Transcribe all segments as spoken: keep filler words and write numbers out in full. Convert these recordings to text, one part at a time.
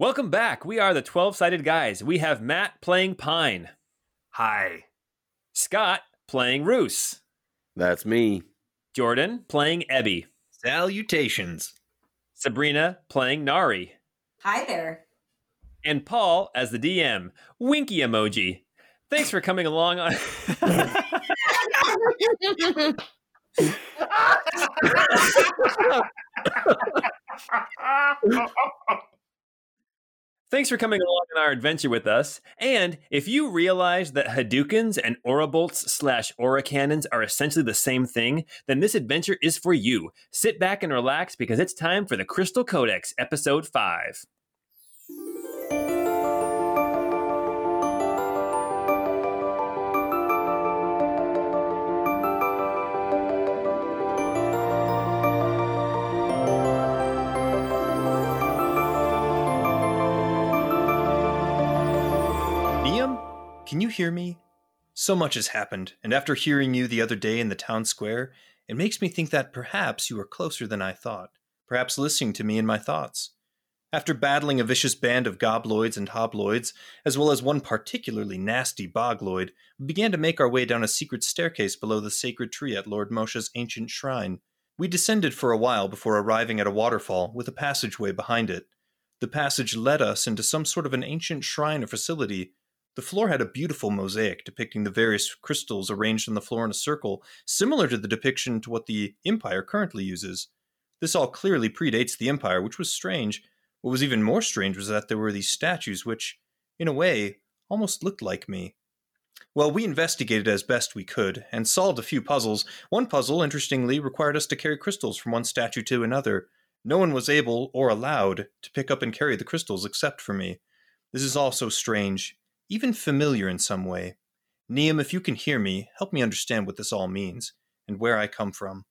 Welcome back. We are the twelve-sided guys. We have Matt playing Pine. Hi. Scott playing Roos. That's me. Jordan playing Ebby. Salutations. Sabrina playing Nari. Hi there. And Paul as the D M. Winky emoji. Thanks for coming along on... Thanks for coming along on our adventure with us. And if you realize that Hadoukens and Aura Bolts slash Aura Cannons are essentially the same thing, then this adventure is for you. Sit back and relax because it's time for the Crystal Codex, Episode five. Can you hear me? So much has happened, and after hearing you the other day in the town square, it makes me think that perhaps you are closer than I thought, perhaps listening to me in my thoughts. After battling a vicious band of gobloids and hobloids, as well as one particularly nasty bogloid, we began to make our way down a secret staircase below the sacred tree at Lord Moshe's ancient shrine. We descended for a while before arriving at a waterfall with a passageway behind it. The passage led us into some sort of an ancient shrine or facility. The floor had a beautiful mosaic depicting the various crystals arranged on the floor in a circle, similar to the depiction to what the Empire currently uses. This all clearly predates the Empire, which was strange. What was even more strange was that there were these statues which, in a way, almost looked like me. Well, we investigated as best we could, and solved a few puzzles. One puzzle, interestingly, required us to carry crystals from one statue to another. No one was able, or allowed, to pick up and carry the crystals except for me. This is all so strange. Even familiar in some way. Neum, if you can hear me, help me understand what this all means, and where I come from.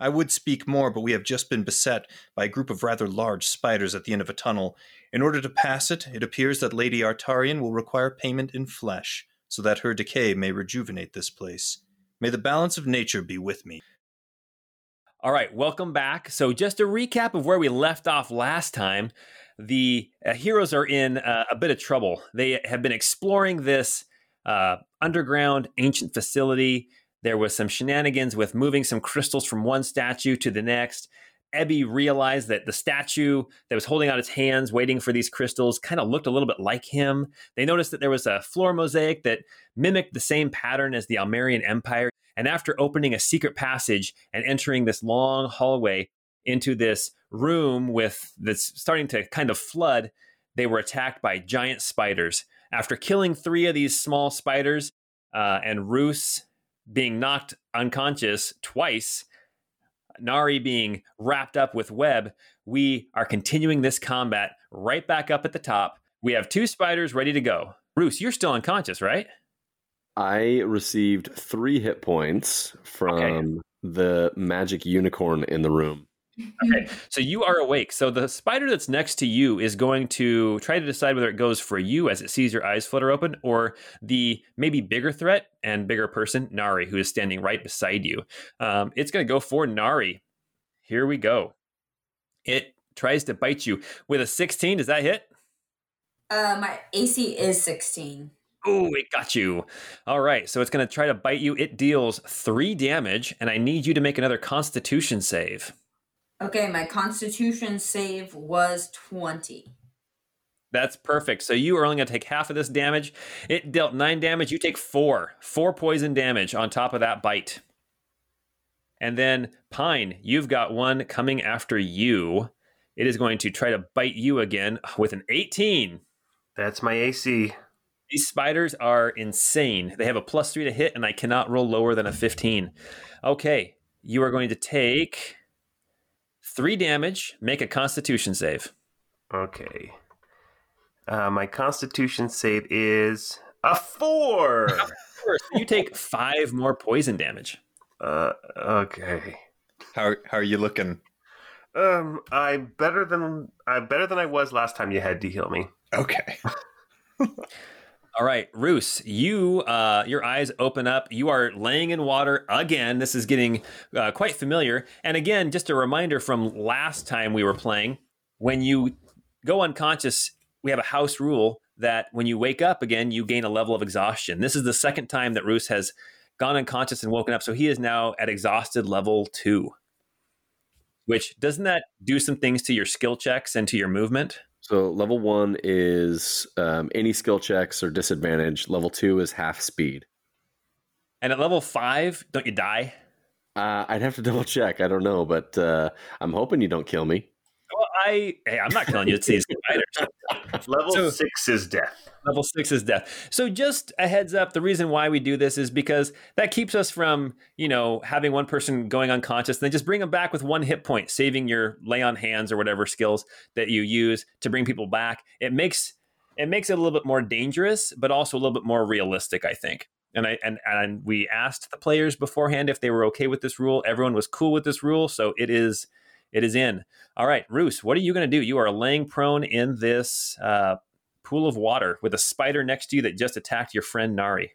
I would speak more, but we have just been beset by a group of rather large spiders at the end of a tunnel. In order to pass it, it appears that Lady Artarian will require payment in flesh, so that her decay may rejuvenate this place. May the balance of nature be with me. All right, welcome back. So just a recap of where we left off last time. The uh, heroes are in uh, a bit of trouble. They have been exploring this uh, underground ancient facility. There was some shenanigans with moving some crystals from one statue to the next. Ebby realized that the statue that was holding out its hands, waiting for these crystals, kind of looked a little bit like him. They noticed that there was a floor mosaic that mimicked the same pattern as the Almerian Empire. And after opening a secret passage and entering this long hallway into this room with that's starting to kind of flood, they were attacked by giant spiders. After killing three of these small spiders uh, and Roos being knocked unconscious twice, Nari being wrapped up with web, we are continuing this combat right back up at the top. We have two spiders ready to go. Roos, you're still unconscious, right? I received three hit points from okay. the magic unicorn in the room. Okay, so you are awake. So the spider that's next to you is going to try to decide whether it goes for you as it sees your eyes flutter open, or the maybe bigger threat and bigger person, Nari, who is standing right beside you. Um, it's going to go for Nari. Here we go. It tries to bite you with a sixteen. Does that hit? Uh, my A C is sixteen. Oh, it got you. All right, so it's going to try to bite you. It deals three damage, and I need you to make another Constitution save. Okay, my Constitution save was twenty. That's perfect. So you are only going to take half of this damage. It dealt nine damage. You take four. Four poison damage on top of that bite. And then, Pine, you've got one coming after you. It is going to try to bite you again with an eighteen. That's my A C. These spiders are insane. They have a plus three to hit, and I cannot roll lower than a fifteen. Okay, you are going to take... Three damage, make a Constitution save. Okay. Uh, my Constitution save is a four. Of course, you take five more poison damage. Uh, okay. How how are you looking? Um, I better than I better than I was last time you had to heal me. Okay. All right, Roos, you, uh, your eyes open up. You are laying in water again. This is getting uh, quite familiar. And again, just a reminder from last time we were playing, when you go unconscious, we have a house rule that when you wake up again, you gain a level of exhaustion. This is the second time that Roos has gone unconscious and woken up. So he is now at exhausted level two, which doesn't that do some things to your skill checks and to your movement? So level one is um, any skill checks or disadvantage. Level two is half speed. And at level five, don't you die? Uh, I'd have to double check. I don't know, but uh, I'm hoping you don't kill me. Well, I hey, I'm not killing you. It's these spiders. Level so, six is death. Level six is death. So just a heads up, the reason why we do this is because that keeps us from, you know, having one person going unconscious, and then just bring them back with one hit point, saving your lay on hands or whatever skills that you use to bring people back. It makes it makes it a little bit more dangerous, but also a little bit more realistic, I think. And I and, and we asked the players beforehand if they were okay with this rule. Everyone was cool with this rule, so it is it is in. All right, Roos, what are you going to do? You are laying prone in this uh, pool of water with a spider next to you that just attacked your friend Nari.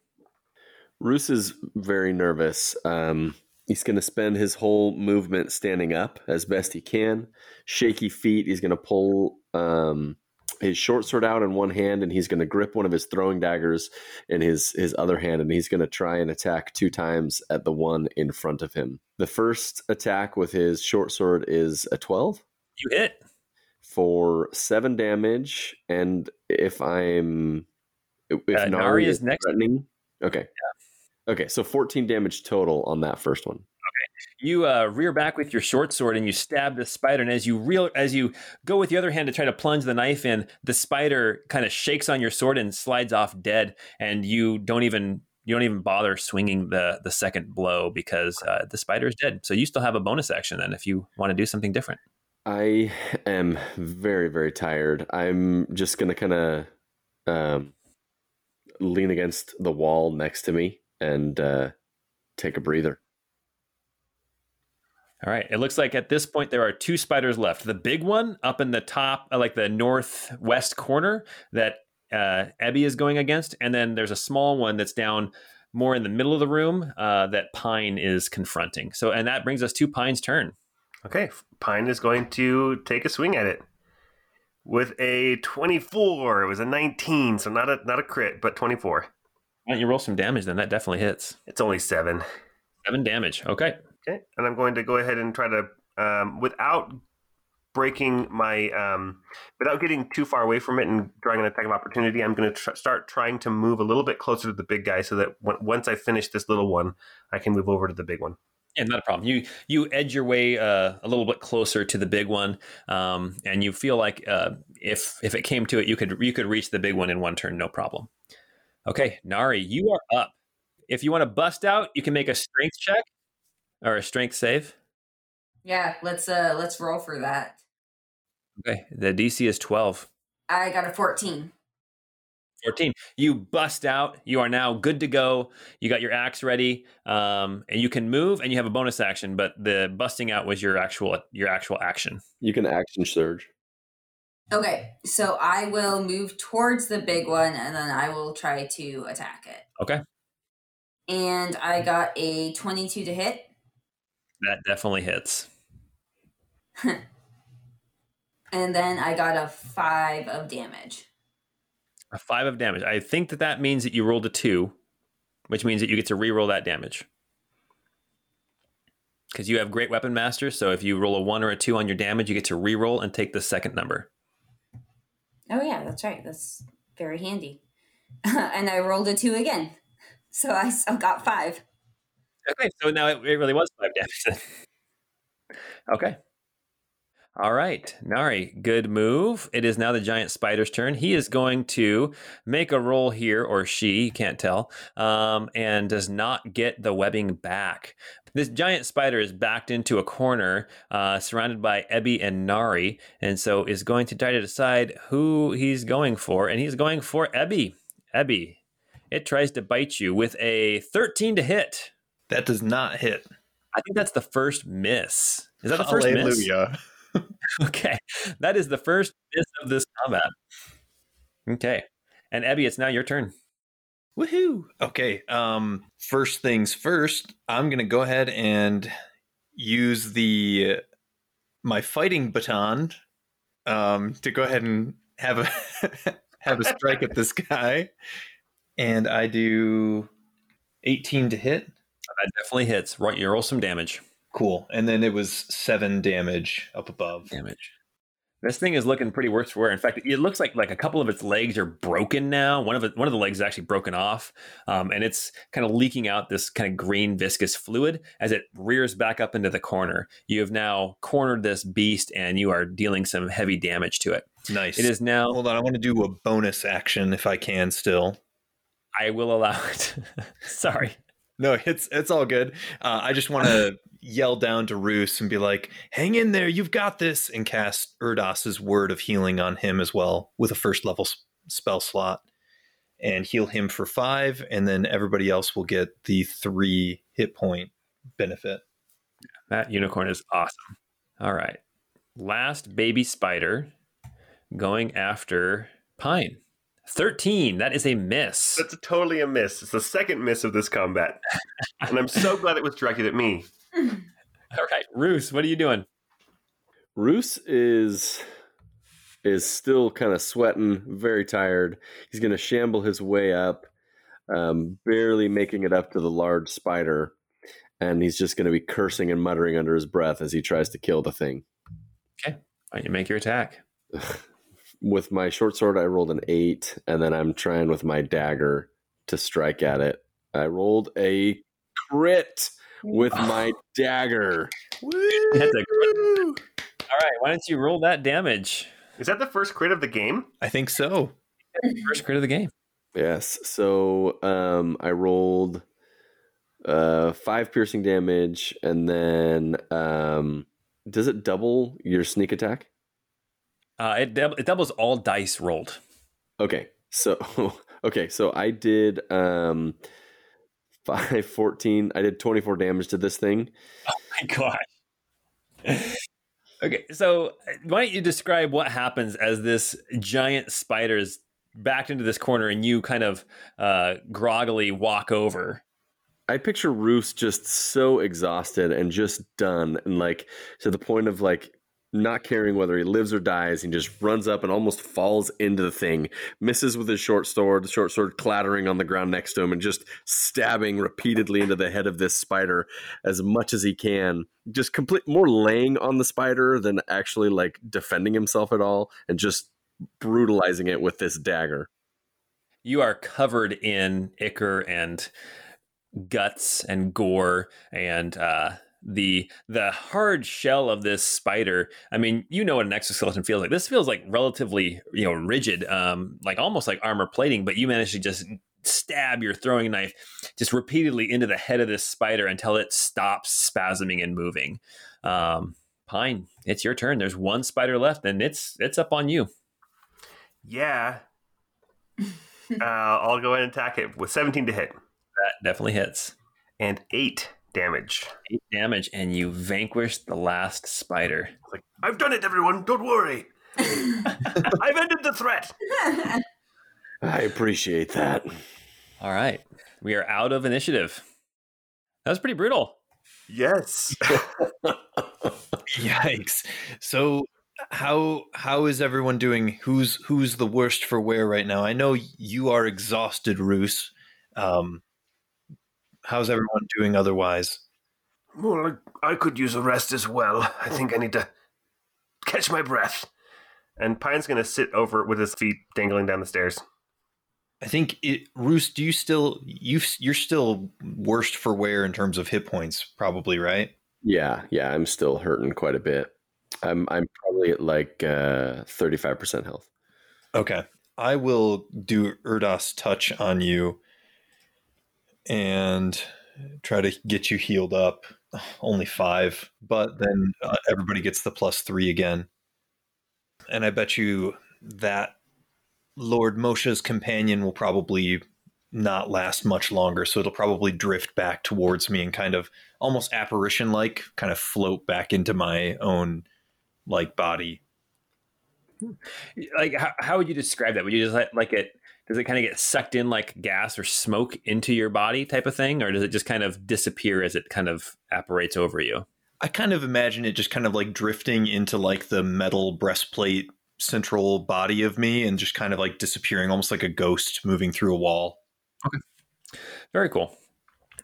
Roos is very nervous. Um, he's going to spend his whole movement standing up as best he can. Shaky feet. He's going to pull Um, his short sword out in one hand, and he's going to grip one of his throwing daggers in his his other hand, and he's going to try and attack two times at the one in front of him. The first attack with his short sword is a twelve. You hit. For seven damage, and if I'm... If uh, Nari, Nari is next. Okay. Yeah. Okay, so fourteen damage total on that first one. You uh, rear back with your short sword and you stab the spider. And as you reel, as you go with the other hand to try to plunge the knife in, the spider kind of shakes on your sword and slides off dead. And you don't even you don't even bother swinging the the second blow because uh, the spider is dead. So you still have a bonus action then if you want to do something different. I am very very tired. I'm just gonna kind of um, lean against the wall next to me and uh, take a breather. All right. It looks like at this point, there are two spiders left. The big one up in the top, like the northwest corner that uh, Abby is going against. And then there's a small one that's down more in the middle of the room uh, that Pine is confronting. So, and that brings us to Pine's turn. Okay. Pine is going to take a swing at it with a twenty-four. It was a nineteen. So not a, not a crit, but twenty-four. Why don't you roll some damage then? That definitely hits. It's only seven. Seven damage. Okay. Okay, and I'm going to go ahead and try to, um, without breaking my, um, without getting too far away from it and drawing an attack of opportunity, I'm going to tr- start trying to move a little bit closer to the big guy so that w- once I finish this little one, I can move over to the big one. Yeah, not a problem. You you edge your way uh, a little bit closer to the big one, um, and you feel like uh, if if it came to it, you could you could reach the big one in one turn, no problem. Okay, Nari, you are up. If you want to bust out, you can make a strength check. Or a strength save? Yeah, let's uh let's roll for that. Okay, the D C is twelve. I got a fourteen. fourteen. You bust out. You are now good to go. You got your axe ready, um, and you can move, and you have a bonus action. But the busting out was your actual your actual action. You can action surge. Okay, so I will move towards the big one, and then I will try to attack it. Okay. And I got a twenty-two to hit. That definitely hits. And then I got a five of damage. A five of damage. I think that that means that you rolled a two, which means that you get to re-roll that damage. Because you have Great Weapon Master, so if you roll a one or a two on your damage, you get to re-roll and take the second number. Oh yeah, that's right. That's very handy. And I rolled a two again. So I still got five. Okay, so now it, it really was five damage. Okay. All right, Nari, good move. It is now the giant spider's turn. He is going to make a roll here, or she, can't tell, um, and does not get the webbing back. This giant spider is backed into a corner, uh, surrounded by Ebby and Nari, and so is going to try to decide who he's going for, and he's going for Ebby. Ebby, it tries to bite you with a thirteen to hit. That does not hit. I think that's the first miss. Is that the first Hallelujah. miss? Hallelujah. Okay. That is the first miss of this combat. Okay. And Ebby, it's now your turn. Woohoo. Okay. Um, first things first, I'm going to go ahead and use the my fighting baton um, to go ahead and have a have a strike at this guy. And I do eighteen to hit. That definitely hits. Right, you roll some damage. Cool. And then it was seven damage up above. Damage. This thing is looking pretty worse for wear. In fact, it looks like like a couple of its legs are broken now. One of it, one of the legs is actually broken off, um, and it's kind of leaking out this kind of green viscous fluid as it rears back up into the corner. You have now cornered this beast, and you are dealing some heavy damage to it. Nice. It is now. Hold on, I want to do a bonus action if I can. Still, I will allow it. Sorry. No, it's it's all good. Uh, I just want to yell down to Roos and be like, hang in there, you've got this, and cast Erdos's Word of Healing on him as well with a first level s- spell slot and heal him for five, and then everybody else will get the three hit point benefit. That unicorn is awesome. All right. Last baby spider going after Pine. thirteen. That is a miss. That's a totally a miss. It's the second miss of this combat. And I'm so glad it was directed at me. All right, Roos, what are you doing? Roos is is still kind of sweating, very tired. He's going to shamble his way up, um, barely making it up to the large spider. And he's just going to be cursing and muttering under his breath as he tries to kill the thing. Okay. Why don't you make your attack? With my short sword, I rolled an eight, and then I'm trying with my dagger to strike at it. I rolled a crit with oh. my dagger. Woo! That's a crit. All right, why don't you roll that damage? Is that the first crit of the game? I think so. First crit of the game. Yes. So um, I rolled uh, five piercing damage, and then um, does it double your sneak attack? Uh, it, deb- it doubles all dice rolled. Okay, so okay, so I did um, five, fourteen. I did twenty-four damage to this thing. Oh my god! Okay, so why don't you describe what happens as this giant spider is backed into this corner, and you kind of uh, groggily walk over. I picture Roos just so exhausted and just done, and like to the point of like. Not caring whether he lives or dies, he just runs up and almost falls into the thing, misses with his short sword, the short sword clattering on the ground next to him and just stabbing repeatedly into the head of this spider as much as he can. Just complete more laying on the spider than actually like defending himself at all and just brutalizing it with this dagger. You are covered in ichor and guts and gore and, uh, the the hard shell of this spider. I mean, you know what an exoskeleton feels like. This feels like relatively, you know, rigid, um, like almost like armor plating, but you manage to just stab your throwing knife just repeatedly into the head of this spider until it stops spasming and moving. Um, Pine, it's your turn. There's one spider left, and it's it's up on you. Yeah. uh, I'll go ahead and attack it with seventeen to hit. That definitely hits. And eight. Damage. Eight damage, and you vanquished the last spider. Like, I've done it, everyone. Don't worry. I've ended the threat. I appreciate that. All right. We are out of initiative. That was pretty brutal. Yes. Yikes. So how how is everyone doing? Who's who's the worst for wear right now? I know you are exhausted, Roos. Um How's everyone doing otherwise? Well, I could use a rest as well. I think I need to catch my breath. And Pine's going to sit over with his feet dangling down the stairs. I think, it, Roos, do you still, you've, you're still worst for wear in terms of hit points, probably, right? Yeah, yeah, I'm still hurting quite a bit. I'm, I'm probably at like uh, thirty-five percent health. Okay. I will do Erdos touch on you. And try to get you healed up. Only five, but then uh, everybody gets the plus three again. And I bet you that Lord Moshe's companion will probably not last much longer. So it'll probably drift back towards me and kind of almost apparition-like kind of float back into my own like body. Like how, how would you describe that? Would you just like, like it? Does it kind of get sucked in like gas or smoke into your body type of thing? Or does it just kind of disappear as it kind of apparates over you? I kind of imagine it just kind of like drifting into like the metal breastplate central body of me and just kind of like disappearing, almost like a ghost moving through a wall. Okay. Very cool.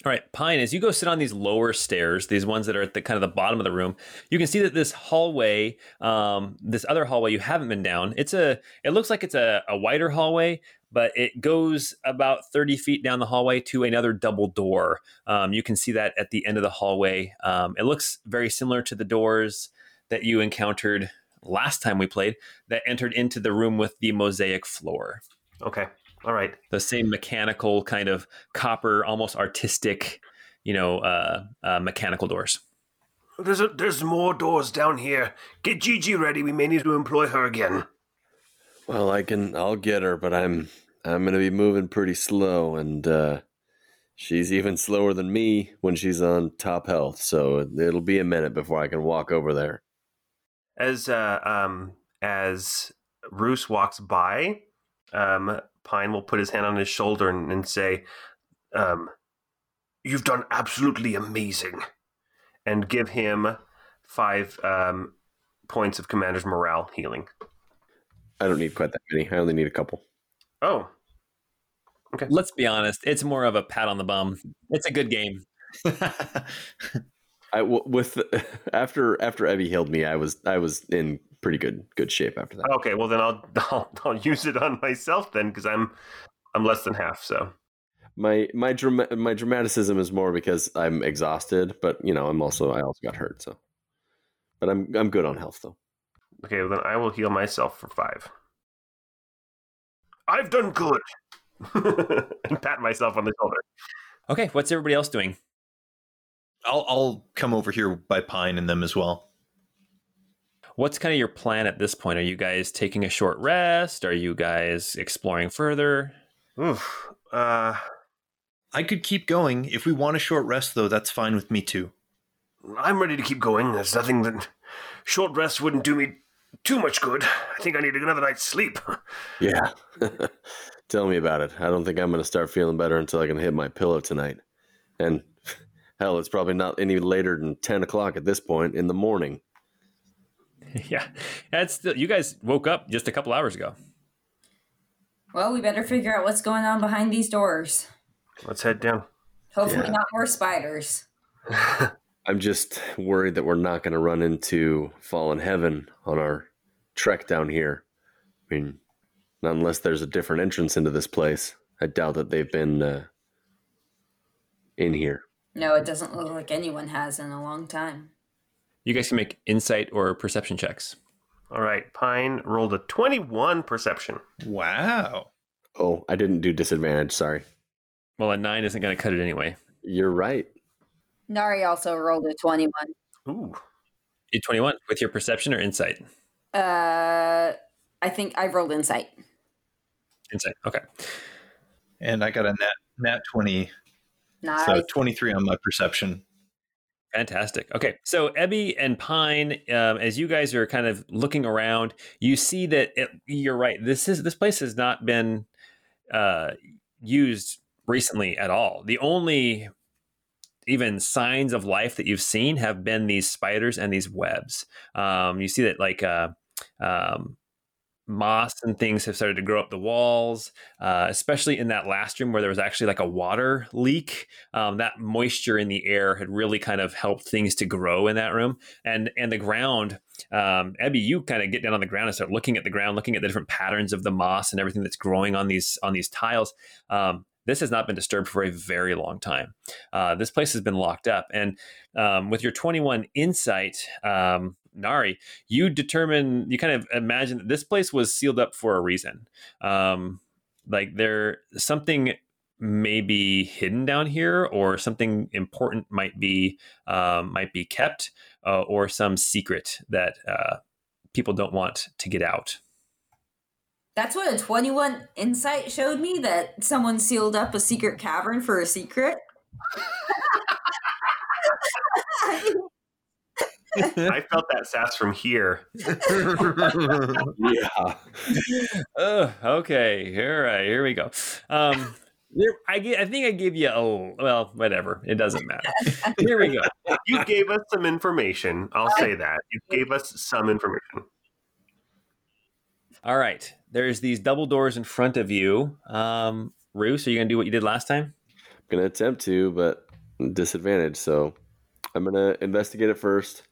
All right, Pine, as you go sit on these lower stairs, these ones that are at the kind of the bottom of the room, you can see that this hallway, um, this other hallway you haven't been down, it's a, it looks like it's a, a wider hallway, but it goes about thirty feet down the hallway to another double door. Um, you can see that at the end of the hallway. Um, it looks very similar to the doors that you encountered last time we played that entered into the room with the mosaic floor. Okay. All right. The same mechanical kind of copper, almost artistic, you know, uh, uh, mechanical doors. There's a, there's more doors down here. Get Gigi ready. We may need to employ her again. Well, I can. I'll get her, but I'm I'm going to be moving pretty slow, and uh, she's even slower than me when she's on top health. So it'll be a minute before I can walk over there. As uh, um as Roos walks by, um. Pine will put his hand on his shoulder and, and say, um, you've done absolutely amazing, and give him five um, points of Commander's morale healing. I don't need quite that many. I only need a couple. Oh. Okay. Let's be honest. It's more of a pat on the bum. It's a good game. I, with the, after after Evie healed me, I was I was in pretty good good shape after that. Okay, well then I'll I'll, I'll use it on myself then, because I'm I'm less than half. So my my drama, my dramaticism is more because I'm exhausted, but you know I'm also I also got hurt. So, but I'm I'm good on health though. Okay, well then I will heal myself for five. I've done good, and pat myself on the shoulder. Okay, what's everybody else doing? I'll I'll come over here by Pine and them as well. What's kind of your plan at this point? Are you guys taking a short rest? Are you guys exploring further? Oof. Uh, I could keep going. If we want a short rest, though, that's fine with me, too. I'm ready to keep going. There's nothing that... Short rest wouldn't do me too much good. I think I need another night's sleep. Yeah. Tell me about it. I don't think I'm going to start feeling better until I can hit my pillow tonight. And... hell, it's probably not any later than ten o'clock at this point in the morning. Yeah, that's still, you guys woke up just a couple hours ago. Well, we better figure out what's going on behind these doors. Let's head down. Hopefully yeah. Not more spiders. I'm just worried that we're not going to run into Fallen Heaven on our trek down here. I mean, not unless there's a different entrance into this place. I doubt that they've been uh, in here. No, it doesn't look like anyone has in a long time. You guys can make insight or perception checks. All right. Pine rolled a twenty-one perception. Wow. Oh, I didn't do disadvantage. Sorry. Well, a nine isn't going to cut it anyway. You're right. Nari also rolled a twenty-one. Ooh. A twenty-one with your perception or insight? Uh, I think I rolled insight. Insight. Okay. And I got a nat, nat twenty. Nice. So twenty-three on my perception. Fantastic. Okay. So Ebby and Pine, um, as you guys are kind of looking around, you see that it, you're right. This is, this place has not been uh, used recently at all. The only even signs of life that you've seen have been these spiders and these webs. Um, you see that like uh, um, moss and things have started to grow up the walls, uh, especially in that last room where there was actually like a water leak. Um, that moisture in the air had really kind of helped things to grow in that room. And and the ground, um, Ebby, you kind of get down on the ground and start looking at the ground, looking at the different patterns of the moss and everything that's growing on these on these tiles. Um, this has not been disturbed for a very long time. Uh, this place has been locked up. And um, with your twenty-one insight, um, Nari, you determine, you kind of imagine that this place was sealed up for a reason. Um, like there, something may be hidden down here, or something important might be um, might be kept, uh, or some secret that uh, people don't want to get out. That's what a twenty-one insight showed me, that someone sealed up a secret cavern for a secret. I felt that sass from here. Yeah. Uh, okay. All right. Here we go. Um, I, I think I gave you, oh, well, whatever. It doesn't matter. Here we go. You gave us some information. I'll say that. You gave us some information. All right. There's these double doors in front of you. Um, Roos, are you going to do what you did last time? I'm going to attempt to, but disadvantage. So I'm going to investigate it first,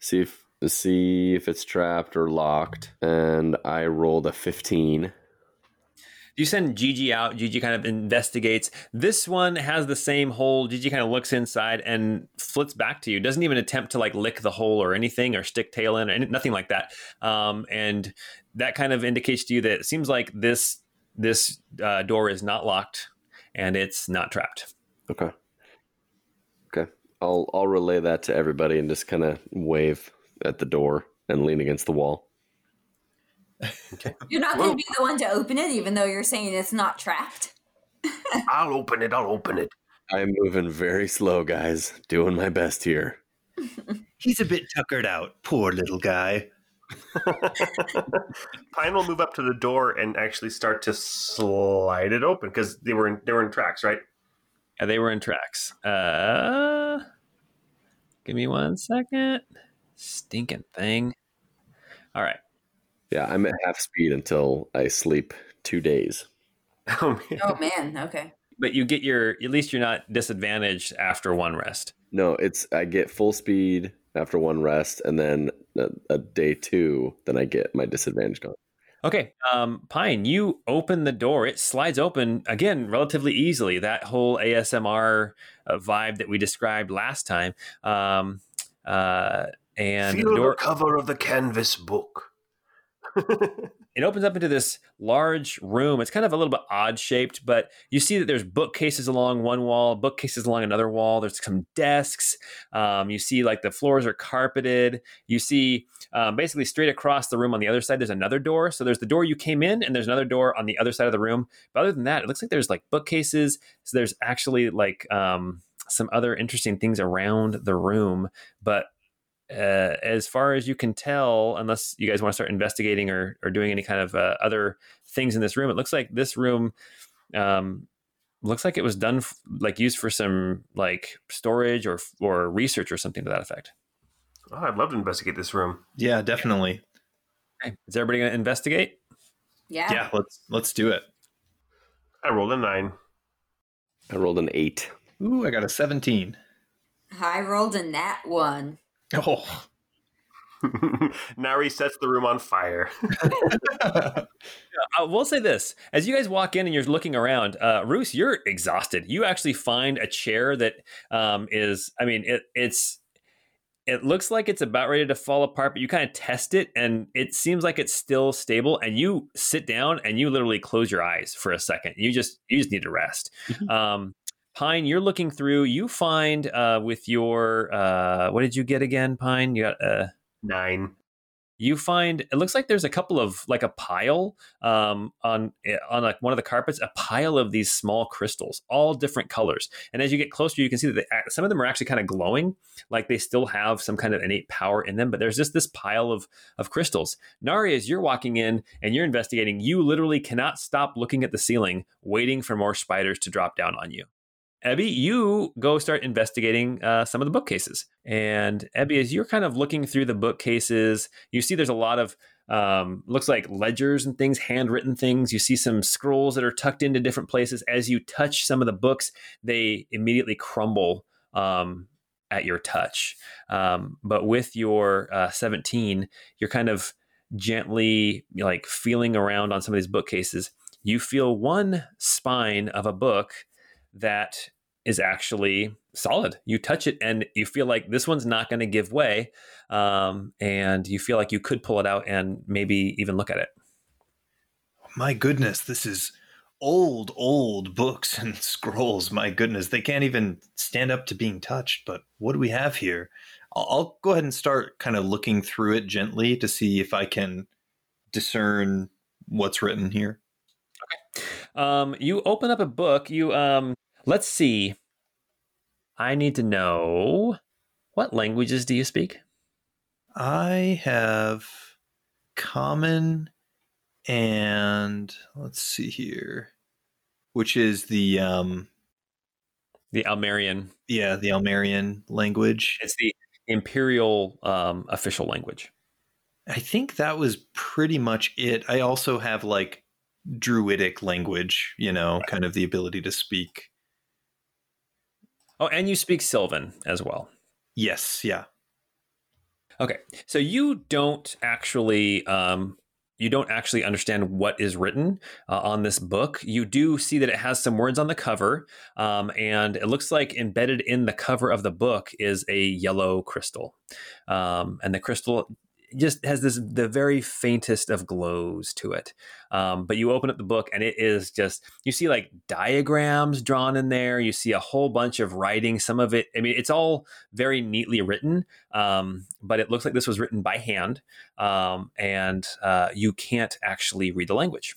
see if see if it's trapped or locked. And I rolled a fifteen. You send Gigi out. Gigi kind of investigates. This one has the same hole. Gigi kind of looks inside and flits back to you. Doesn't even attempt to like lick the hole or anything or stick tail in or any, nothing like that. Um, and that kind of indicates to you that it seems like this this uh, door is not locked and it's not trapped. Okay. Okay. I'll I'll relay that to everybody and just kind of wave at the door and lean against the wall. Okay. You're not going to be the one to open it, even though you're saying it's not trapped. I'll open it. I'll open it. I'm moving very slow, guys. Doing my best here. He's a bit tuckered out. Poor little guy. Pine will move up to the door and actually start to slide it open because they were in, they were in tracks, right? Yeah, they were in tracks. Uh, give me one second. Stinking thing. All right. Yeah, I'm at half speed until I sleep two days. Oh man. Oh man, okay. But you get your, at least you're not disadvantaged after one rest. No, it's, I get full speed after one rest and then a, a day two, then I get my disadvantage gone. Okay, um, Pine, you open the door. It slides open, again, relatively easily. That whole A S M R uh, vibe that we described last time. Um, uh, and Feel the, door- the cover of the canvas book. It opens up into this large room. It's kind of a little bit odd shaped, but you see that there's bookcases along one wall, bookcases along another wall. There's some desks. Um, you see like the floors are carpeted. You see um, basically straight across the room on the other side, there's another door. So there's the door you came in and there's another door on the other side of the room. But other than that, it looks like there's like bookcases. So there's actually like um, some other interesting things around the room, but Uh, as far as you can tell, unless you guys want to start investigating or, or doing any kind of uh, other things in this room, it looks like this room um, looks like it was done f- like used for some like storage or or research or something to that effect. Oh, I'd love to investigate this room. Yeah, definitely. Okay. Is everybody going to investigate? Yeah. Yeah. Let's let's do it. I rolled a nine. I rolled an eight. Ooh, I got a seventeen. I rolled a nat one. Oh, Nari sets the room on fire. yeah, I will say this. As you guys walk in and you're looking around, uh, Roos, you're exhausted. You actually find a chair that um, is, I mean, it, it's, it looks like it's about ready to fall apart, but you kind of test it and it seems like it's still stable, and you sit down and you literally close your eyes for a second. You just, you just need to rest. Um, Pine, you're looking through. You find uh, with your uh, what did you get again, Pine? You got a uh, nine. You find it looks like there's a couple of like a pile um, on on like one of the carpets, a pile of these small crystals, all different colors. And as you get closer, you can see that they, some of them are actually kind of glowing, like they still have some kind of innate power in them. But there's just this pile of of crystals. Nari, as you're walking in and you're investigating, you literally cannot stop looking at the ceiling, waiting for more spiders to drop down on you. Ebby, you go start investigating uh, some of the bookcases. And Ebby, as you're kind of looking through the bookcases, you see there's a lot of, um, looks like ledgers and things, handwritten things. You see some scrolls that are tucked into different places. As you touch some of the books, they immediately crumble um, at your touch. Um, but with your uh, seventeen, you're kind of gently like feeling around on some of these bookcases. You feel one spine of a book that is actually solid. You touch it and you feel like this one's not going to give way. Um, and you feel like you could pull it out and maybe even look at it. My goodness, this is old, old books and scrolls. My goodness, they can't even stand up to being touched. But what do we have here? I'll, I'll go ahead and start kind of looking through it gently to see if I can discern what's written here. Okay. Um, you open up a book. You um, let's see. I need to know, what languages do you speak? I have Common and let's see here. which is the um, the Almerian. Yeah, the Almerian language. It's the imperial um, official language. I think that was pretty much it. I also have like druidic language, you know, right. Kind of the ability to speak. Oh, and you speak Sylvan as well. Yes. Yeah. Okay. So you don't actually, um, you don't actually understand what is written uh, on this book. You do see that it has some words on the cover. Um, and it looks like embedded in the cover of the book is a yellow crystal. Um, and the crystal just has this, the very faintest of glows to it. Um, but you open up the book and it is just, you see like diagrams drawn in there. You see a whole bunch of writing. Some of it, I mean, it's all very neatly written. Um, but it looks like this was written by hand. Um, and, uh, you can't actually read the language.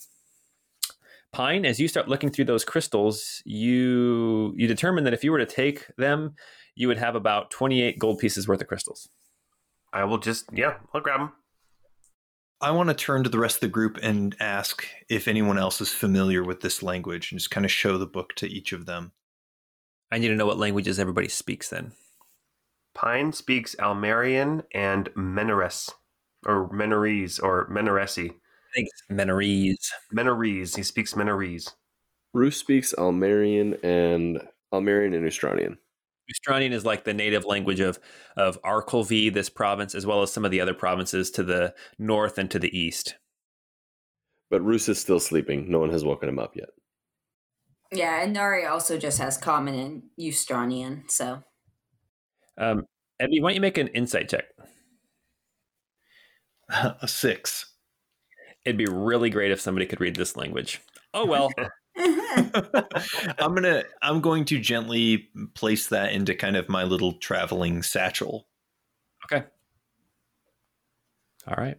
Pine, as you start looking through those crystals, you, you determine that if you were to take them, you would have about twenty-eight gold pieces worth of crystals. I will just, yeah, I'll grab them. I want to turn to the rest of the group and ask if anyone else is familiar with this language and just kind of show the book to each of them. I need to know what languages everybody speaks then. Pine speaks Almerian and Menorese, or Menorese, or Menorese. I think it's Menorese. Menorese. He speaks Menorese. Bruce speaks Almerian and Almerian and Ustranian. Ustranian is like the native language of of Arkolvi, this province, as well as some of the other provinces to the north and to the east. But Roos is still sleeping. No one has woken him up yet. Yeah, and Nari also just has common and Ustranian, so. Um, Ebby, why don't you make an insight check? A six. It'd be really great if somebody could read this language. Oh, well. I'm gonna. I'm going to gently place that into kind of my little traveling satchel. Okay. All right.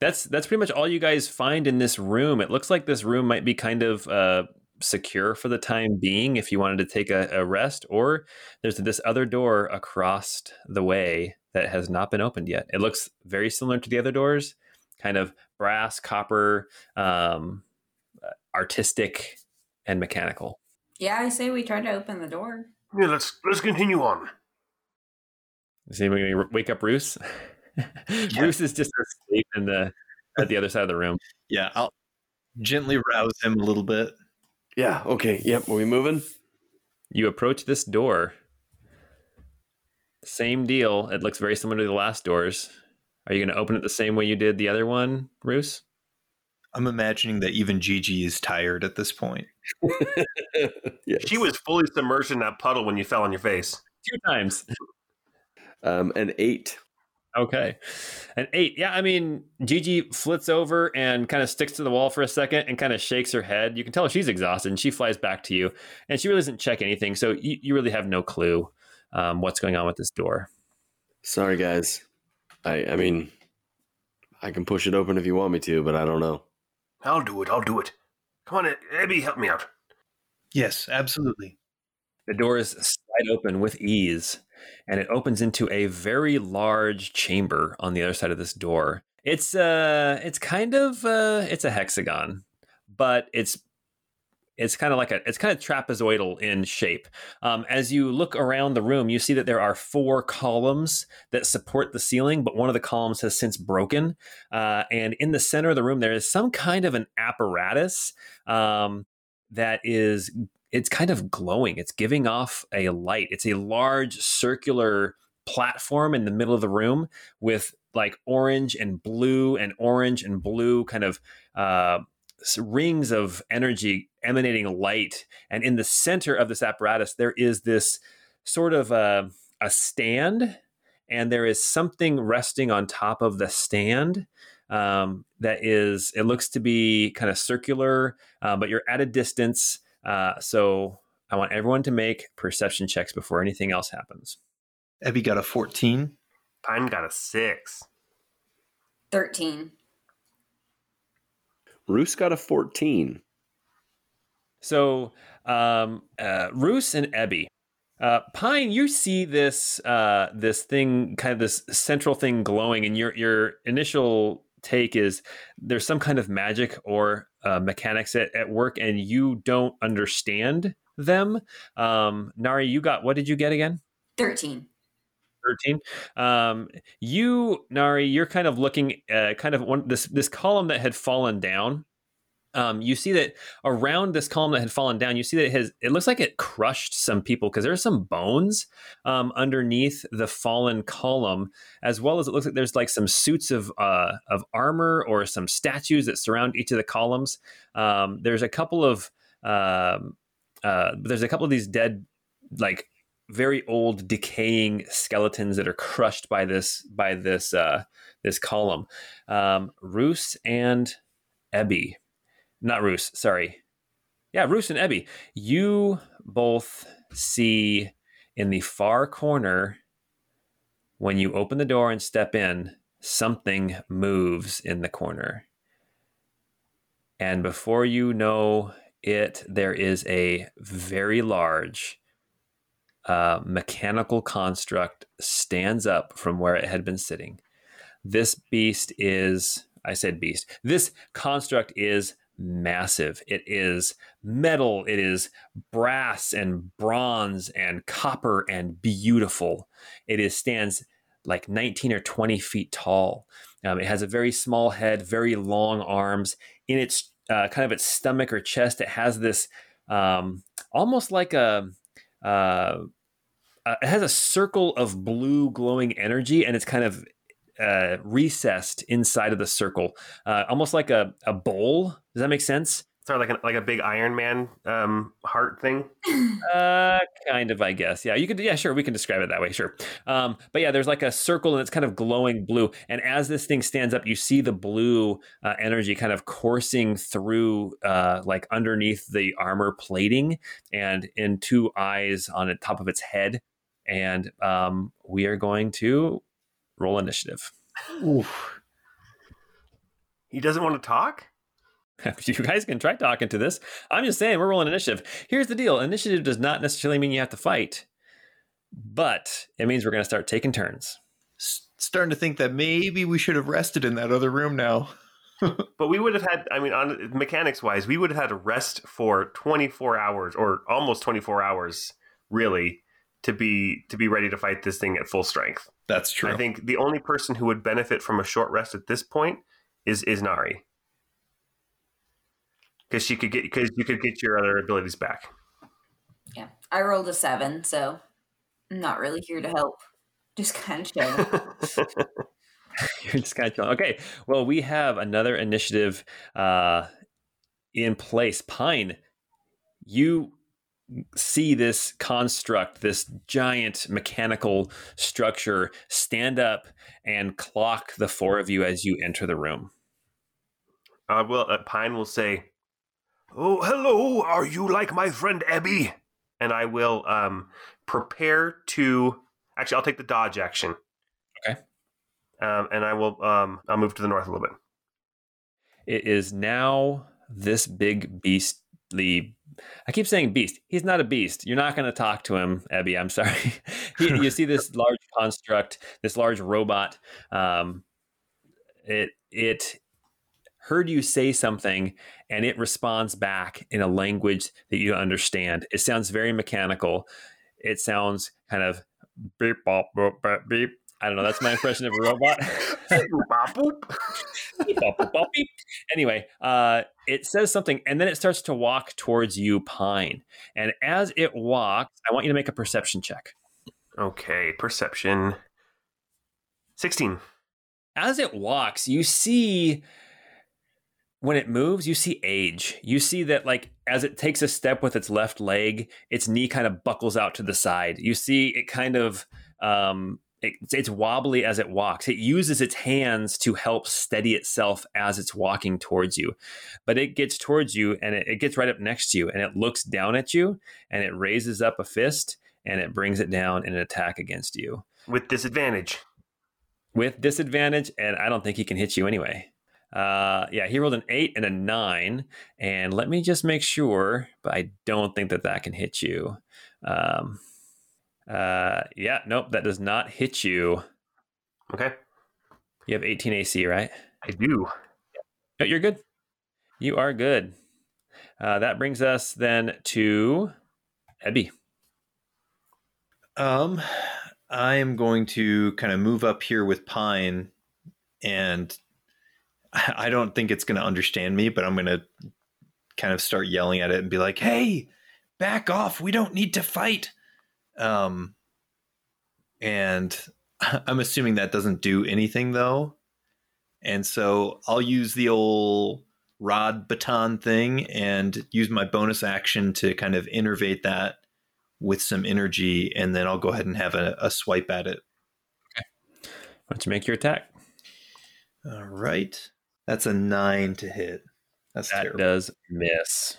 That's that's pretty much all you guys find in this room. It looks like this room might be kind of uh, secure for the time being. If you wanted to take a, a rest, or there's this other door across the way that has not been opened yet. It looks very similar to the other doors, kind of brass, copper, um, artistic. And mechanical. Yeah, I say we try to open the door. Yeah, let's let's continue on. Is anybody going to wake up Bruce? Yeah. Bruce is just asleep in the at the other side of the room. Yeah, I'll gently rouse him a little bit. Yeah, okay. Yep, are we moving? You approach this door. Same deal. It looks very similar to the last doors. Are you going to open it the same way you did the other one, Bruce? I'm imagining that even Gigi is tired at this point. Yes. She was fully submerged in that puddle when you fell on your face. Two times. Um, an eight. Okay. An eight. Yeah, I mean, Gigi flits over and kind of sticks to the wall for a second and kind of shakes her head. You can tell she's exhausted and she flies back to you. And she really doesn't check anything. So you, you really have no clue um, what's going on with this door. Sorry, guys. I, I mean, I can push it open if you want me to, but I don't know. I'll do it. I'll do it. Come on, Abby, help me out. Yes, absolutely. The door is slide open with ease, and it opens into a very large chamber on the other side of this door. It's uh, it's kind of uh, it's a hexagon, but it's it's kind of like a it's kind of trapezoidal in shape. Um, as you look around the room, you see that there are four columns that support the ceiling, but one of the columns has since broken. Uh, and in the center of the room, there is some kind of an apparatus um, that is it's kind of glowing. It's giving off a light. It's a large circular platform in the middle of the room with like orange and blue and orange and blue kind of uh, rings of energy emanating light. And in the center of this apparatus, there is this sort of a, a stand, and there is something resting on top of the stand. Um, that is, it looks to be kind of circular, uh, but you're at a distance. Uh, so I want everyone to make perception checks before anything else happens. Ebby got a fourteen. Pine got a six. thirteen. Roos got a fourteen. So, um, uh, Roos and Ebby, uh, Pine, you see this, uh, this thing, kind of this central thing glowing, and your, your initial take is there's some kind of magic or uh, mechanics at, at work, and you don't understand them. Um, Nari, you got, what did you get again? thirteen. Thirteen. Um, you, Nari, you're kind of looking, uh, kind of one this this column that had fallen down. Um, you see that around this column that had fallen down, you see that it has, it looks like it crushed some people, because there's some bones um, underneath the fallen column, as well as it looks like there's like some suits of uh, of armor or some statues that surround each of the columns. Um, there's a couple of um, uh, there's a couple of these dead, like very old, decaying skeletons that are crushed by this by this uh, this column. Um, Roos and Ebby. Not Roos, sorry. Yeah, Roos and Ebby. You both see in the far corner, when you open the door and step in, something moves in the corner. And before you know it, there is a very large uh, mechanical construct stands up from where it had been sitting. This beast is, I said beast, this construct is massive. It is metal. It is brass and bronze and copper and beautiful. It is stands like nineteen or twenty feet tall. Um, it has a very small head, very long arms. In its uh, kind of its stomach or chest, it has this um, almost like a uh, uh, it has a circle of blue glowing energy, and it's kind of uh, recessed inside of the circle, uh, almost like a, a bowl. Does that make sense? Sort of like a, like a big Iron Man um, heart thing? uh, kind of, I guess. Yeah, you could. Yeah, sure. We can describe it that way. Sure. Um, but yeah, there's like a circle, and it's kind of glowing blue. And as this thing stands up, you see the blue uh, energy kind of coursing through, uh, like underneath the armor plating, and in two eyes on the top of its head. And um, we are going to roll initiative. Oof. He doesn't want to talk? You guys can try talking to this. I'm just saying, we're rolling initiative. Here's the deal. Initiative does not necessarily mean you have to fight, but it means we're going to start taking turns. S- starting to think that maybe we should have rested in that other room now. But we would have had, I mean, on mechanics-wise, we would have had to rest for twenty-four hours or almost twenty-four hours, really, to be to be ready to fight this thing at full strength. That's true. I think the only person who would benefit from a short rest at this point is, is Nari. Because she could get, because you could get your other abilities back. Yeah, I rolled a seven, so I'm not really here to help. Just kind of chill. You're just kind of chill. Okay, well, we have another initiative uh, in place. Pine, you see this construct, this giant mechanical structure, stand up and clock the four of you as you enter the room. Uh, well, uh, Pine will say, "Oh, hello, are you like my friend Ebby?" And I will um, prepare to... Actually, I'll take the dodge action. Okay. Um, and I will um, I'll move to the north a little bit. It is now this big beastly... I keep saying beast. He's not a beast. You're not going to talk to him, Ebby. I'm sorry. You see this large construct, this large robot. Um, it it... heard you say something, and it responds back in a language that you understand. It sounds very mechanical. It sounds kind of beep, bop, bop, bop, beep. I don't know. That's my impression of a robot. Beep, bop, boop. Beep, bop, boop, bop, beep. Anyway, uh, it says something, and then it starts to walk towards you, Pine. And as it walks, I want you to make a perception check. Okay, perception. sixteen. As it walks, you see... when it moves, you see age. You see that, like, as it takes a step with its left leg, its knee kind of buckles out to the side. You see it kind of, um, it, it's wobbly as it walks. It uses its hands to help steady itself as it's walking towards you. But it gets towards you, and it, it gets right up next to you, and it looks down at you, and it raises up a fist, and it brings it down in an attack against you. With disadvantage. With disadvantage, and I don't think he can hit you anyway. Uh, yeah, he rolled an eight and a nine, and let me just make sure, but I don't think that that can hit you. Um, uh, yeah, nope, that does not hit you. Okay. You have eighteen A C, right? I do. No, you're good. You are good. Uh, that brings us then to Ebby. Um, I am going to kind of move up here with Pine, and I don't think it's going to understand me, but I'm going to kind of start yelling at it and be like, "Hey, back off. We don't need to fight." Um, and I'm assuming that doesn't do anything though. And so I'll use the old rod baton thing and use my bonus action to kind of innervate that with some energy. And then I'll go ahead and have a, a swipe at it. Okay. Why don't you make your attack? All right. That's a nine to hit. That's that terrible. Does miss.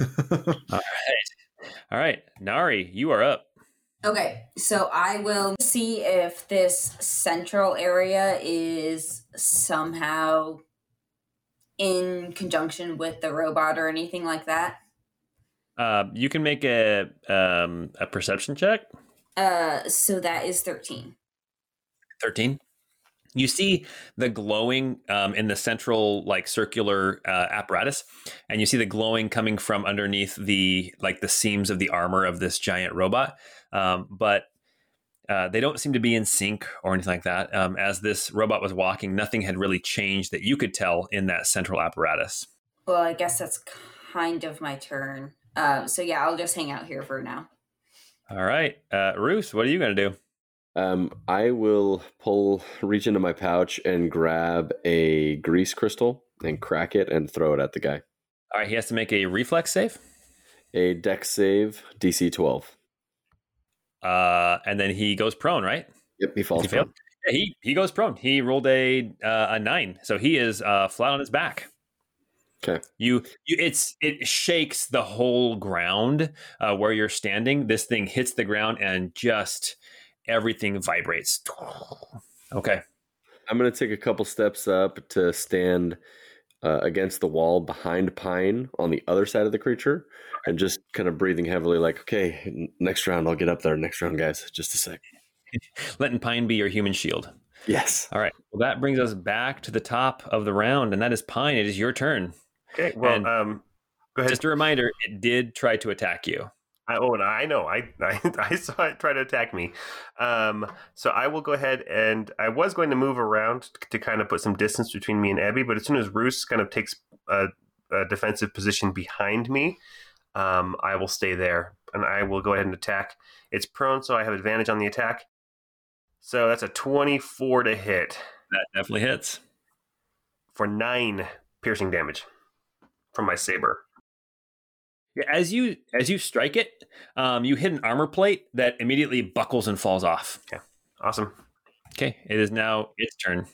All right. All right. Nari, you are up. Okay. So I will see if this central area is somehow in conjunction with the robot or anything like that. Uh, you can make a um, a perception check. Uh, so that is thirteen. thirteen? You see the glowing um, in the central, like, circular uh, apparatus, and you see the glowing coming from underneath the, like, the seams of the armor of this giant robot. Um, but uh, they don't seem to be in sync or anything like that. Um, as this robot was walking, nothing had really changed that you could tell in that central apparatus. Well, I guess that's kind of my turn. Uh, so, yeah, I'll just hang out here for now. All right. Uh, Roos, what are you going to do? Um, I will pull, reach into my pouch and grab a grease crystal and crack it and throw it at the guy. All right, he has to make a reflex save. A dex save, D C twelve. Uh, and then he goes prone, right? Yep, he falls. He prone. Yeah, he he goes prone. He rolled a uh, a nine, so he is uh, flat on his back. Okay. You, you, it's it shakes the whole ground uh, where you're standing. This thing hits the ground and just. Everything vibrates. Okay. I'm going to take a couple steps up to stand uh, against the wall behind Pine on the other side of the creature and just kind of breathing heavily like, okay, next round, I'll get up there. Next round, guys. Just a sec. Letting Pine be your human shield. Yes. All right. Well, that brings us back to the top of the round, and that is Pine. It is your turn. Okay. Well, and um, go ahead. Just a reminder, it did try to attack you. I, oh, and I know. I, I I saw it try to attack me. Um, so I will go ahead and I was going to move around to kind of put some distance between me and Abby, but as soon as Roos kind of takes a, a defensive position behind me, um, I will stay there and I will go ahead and attack. It's prone, so I have advantage on the attack. So that's a twenty-four to hit. That definitely hits. For nine piercing damage from my saber. As you as you strike it, um, you hit an armor plate that immediately buckles and falls off. Okay, awesome. Okay, it is now its turn.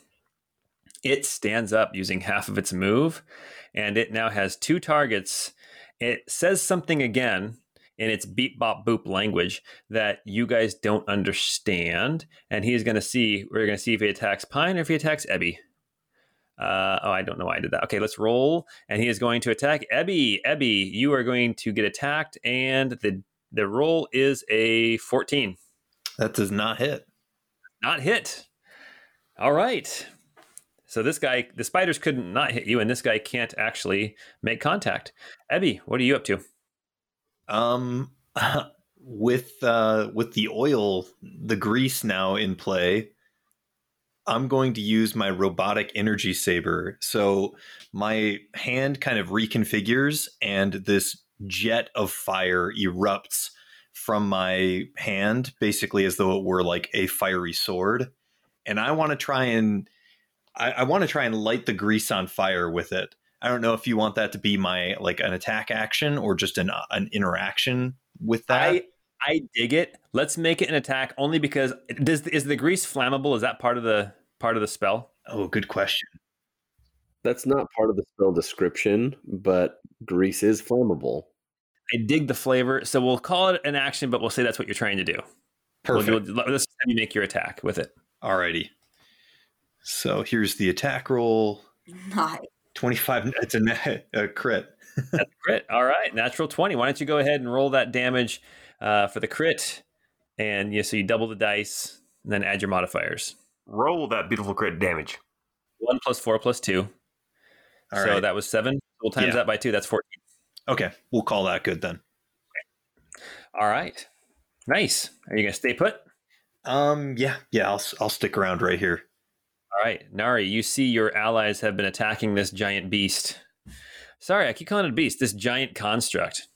It stands up using half of its move, and it now has two targets. It says something again in its beep bop boop language that you guys don't understand, and he's going to see. We're going to see if he attacks Pine or if he attacks Ebby. Uh, oh, I don't know why I did that. Okay, let's roll. And he is going to attack Ebby. Ebby, you are going to get attacked. And the the roll is a fourteen. That does not hit. Not hit. All right. So this guy, the spiders couldn't not hit you, and this guy can't actually make contact. Ebby, what are you up to? Um, with uh, with the oil, the grease now in play, I'm going to use my robotic energy saber. So my hand kind of reconfigures and this jet of fire erupts from my hand, basically as though it were like a fiery sword. And I want to try and I, I want to try and light the grease on fire with it. I don't know if you want that to be my like an attack action or just an, an interaction with that. I- I dig it. Let's make it an attack only because does is the grease flammable? Is that part of the part of the spell? Oh, good question. That's not part of the spell description, but grease is flammable. I dig the flavor. So we'll call it an action, but we'll say that's what you're trying to do. Perfect. We'll do, let's have you make your attack with it. Alrighty. So here's the attack roll. Nice. twenty-five. It's a, a crit. That's a crit. All right. Natural twenty. Why don't you go ahead and roll that damage? Uh, for the crit, and yeah, so you double the dice, and then add your modifiers. Roll that beautiful crit damage. one plus four plus two. All so right. That was seven. We'll times yeah. that by two. That's fourteen. Okay. We'll call that good then. Okay. All right. Nice. Are you going to stay put? Um. Yeah. Yeah. I'll, I'll stick around right here. All right. Nari, you see your allies have been attacking this giant beast. Sorry, I keep calling it a beast. This giant construct.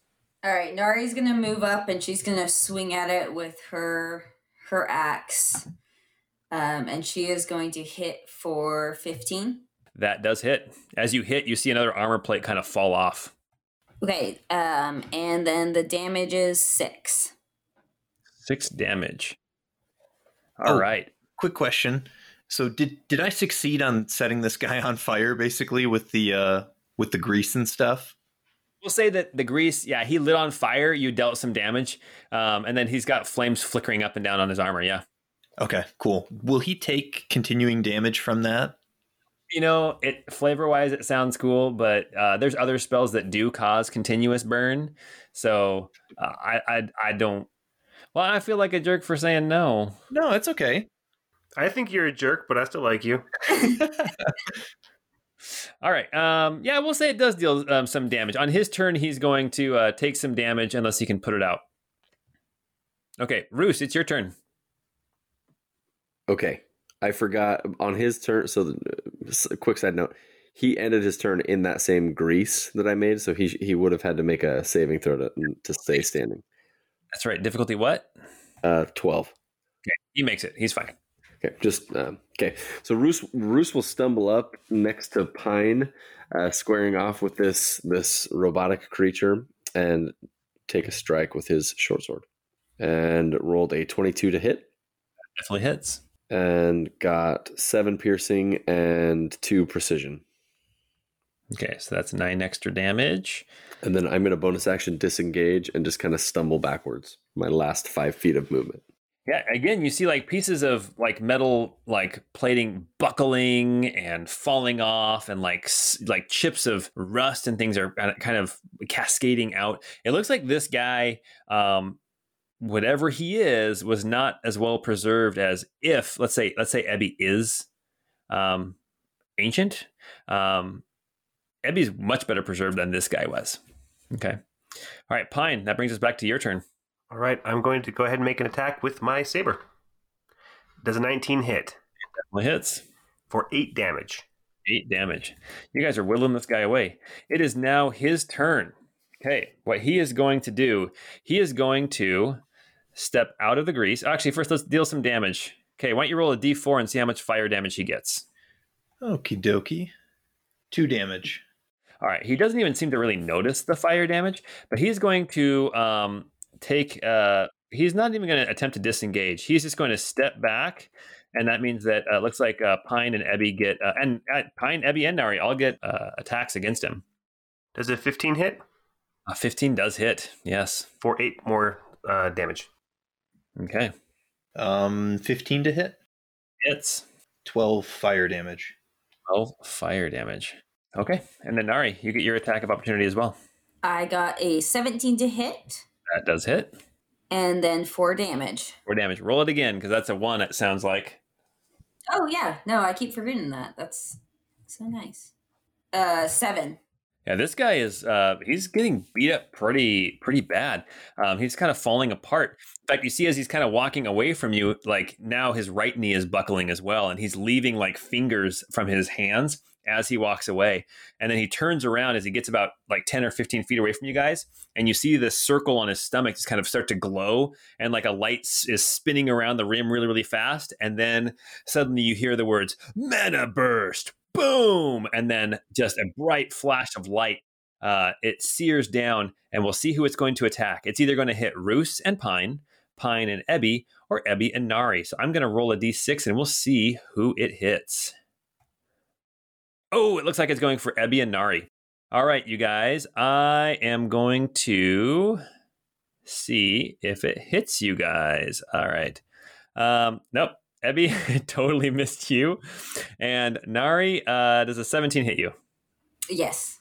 All right. Nari's going to move up and she's going to swing at it with her her axe. Um, and she is going to hit for fifteen. That does hit. As you hit, you see another armor plate kind of fall off. Okay. Um, and then the damage is six. Six damage. All oh, right. Quick question. So did did I succeed on setting this guy on fire, basically, with the uh, with the grease and stuff? We'll say that the grease, yeah, he lit on fire. You dealt some damage. Um, and then he's got flames flickering up and down on his armor, yeah. Okay, cool. Will he take continuing damage from that? You know, it flavor-wise, it sounds cool, but uh, there's other spells that do cause continuous burn. So uh, I, I I don't... Well, I feel like a jerk for saying no. No, it's okay. I think you're a jerk, but I still like you. All right. Um, yeah, we'll say it does deal um, some damage. On his turn, he's going to uh, take some damage unless he can put it out. Okay, Roos, it's your turn. Okay. I forgot on his turn. So, uh, quick side note: he ended his turn in that same grease that I made, so he he would have had to make a saving throw to, to stay standing. That's right. Difficulty what? Uh, twelve. Okay, he makes it. He's fine. Okay, just um, okay. So Roos Roos will stumble up next to Pine, uh, squaring off with this this robotic creature, and take a strike with his short sword, and rolled a twenty-two to hit. That definitely hits. And got seven piercing and two precision. Okay, so that's nine extra damage. And then I'm going to bonus action disengage and just kind of stumble backwards. My last five feet of movement. Yeah, again, you see like pieces of like metal, like plating buckling and falling off, and like like chips of rust and things are kind of cascading out. It looks like this guy, um, whatever he is, was not as well preserved as if, let's say, let's say Ebby is um, ancient. Um, Ebby's much better preserved than this guy was. Okay. All right, Pine, that brings us back to your turn. All right, I'm going to go ahead and make an attack with my saber. Does a nineteen hit? It definitely hits. For eight damage. Eight damage. You guys are whittling this guy away. It is now his turn. Okay, what he is going to do, he is going to... step out of the grease. Actually, first, let's deal some damage. Okay, why don't you roll a d four and see how much fire damage he gets? Okie dokie. Two damage. All right, he doesn't even seem to really notice the fire damage, but he's going to um, take... Uh, he's not even going to attempt to disengage. He's just going to step back, and that means that it uh, looks like uh, Pine and Ebby get... Uh, and uh, Pine, Ebby, and Nari all get uh, attacks against him. Does a fifteen hit? A fifteen does hit, yes. For eight more uh, damage. Okay. Um, fifteen to hit? Hits. twelve fire damage. twelve fire damage. Okay. And then Nari, you get your attack of opportunity as well. I got a seventeen to hit. That does hit. And then four damage. four damage. Roll it again, because that's a one, it sounds like. Oh, yeah. No, I keep forgetting that. That's so nice. Uh, seven. Yeah, this guy is, uh, he's getting beat up pretty, pretty bad. Um, he's kind of falling apart. In fact, you see as he's kind of walking away from you, like now his right knee is buckling as well. And he's leaving like fingers from his hands as he walks away. And then he turns around as he gets about like ten or fifteen feet away from you guys. And you see this circle on his stomach just kind of start to glow. And like a light is spinning around the rim really, really fast. And then suddenly you hear the words, "Mana Burst." Boom! And then just a bright flash of light. Uh, it sears down, and we'll see who it's going to attack. It's either going to hit Roos and Pine, Pine and Ebby, or Ebby and Nari. So I'm going to roll a d six, and we'll see who it hits. Oh, it looks like it's going for Ebby and Nari. All right, you guys. I am going to see if it hits you guys. All right. Um, nope. Ebby totally missed you. And Nari, uh, does a seventeen hit you? Yes.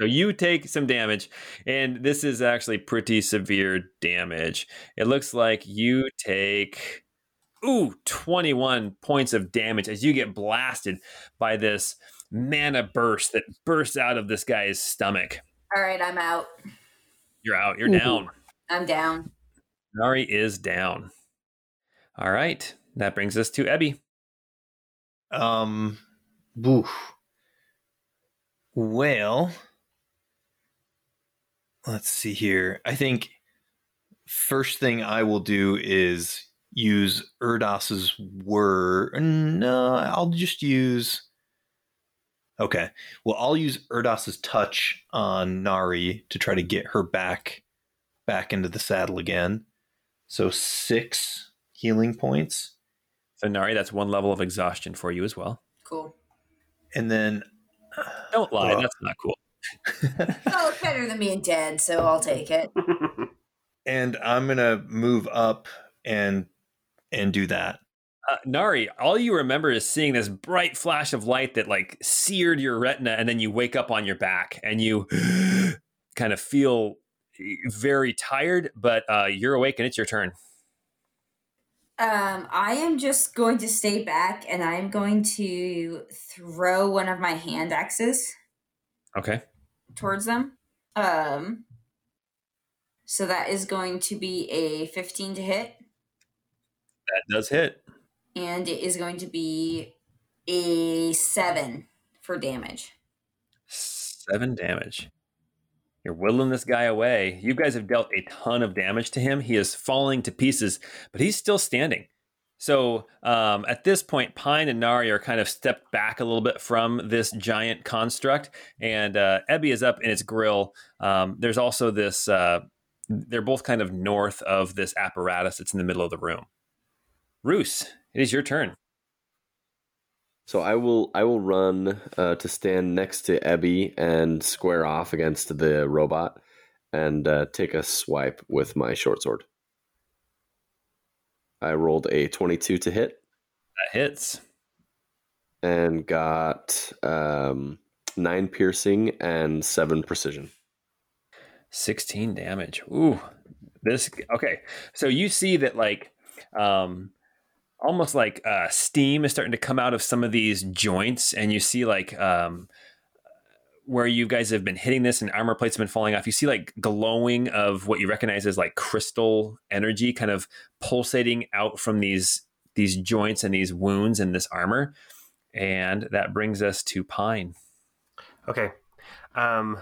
So you take some damage, and this is actually pretty severe damage. It looks like you take, ooh, twenty-one points of damage as you get blasted by this mana burst that bursts out of this guy's stomach. All right, I'm out. You're out. You're ooh. Down. I'm down. Nari is down. All right. That brings us to Ebby. Um, oof. Well, let's see here. I think first thing I will do is use Erdos's word. No, I'll just use... Okay. Well, I'll use Erdos's touch on Nari to try to get her back back into the saddle again. So six healing points. So Nari, that's one level of exhaustion for you as well. Cool. And then... Don't lie, well, that's not cool. Oh, it's better than being dead, so I'll take it. And I'm going to move up and and do that. Uh, Nari, all you remember is seeing this bright flash of light that like seared your retina, and then you wake up on your back and you kind of feel very tired, but uh, you're awake and it's your turn. Um, I am just going to stay back and I'm going to throw one of my hand axes. Okay. Towards them. Um, so that is going to be a fifteen to hit. That does hit. And it is going to be a seven for damage. Seven damage. You're whittling this guy away. You guys have dealt a ton of damage to him. He is falling to pieces, but he's still standing. So um, at this point, Pine and Nari are kind of stepped back a little bit from this giant construct, and uh, Ebby is up in its grill. Um, there's also this, uh, they're both kind of north of this apparatus that's in the middle of the room. Roos, it is your turn. So I will I will run uh, to stand next to Ebby and square off against the robot and uh, take a swipe with my short sword. I rolled a twenty-two to hit. That hits. And got um, nine piercing and seven precision. sixteen damage. Ooh, this okay. So you see that like. Um, almost like uh, steam is starting to come out of some of these joints, and you see like um, where you guys have been hitting this and armor plates have been falling off. You see like glowing of what you recognize as like crystal energy kind of pulsating out from these these joints and these wounds and this armor. And that brings us to Pine. Okay. Um,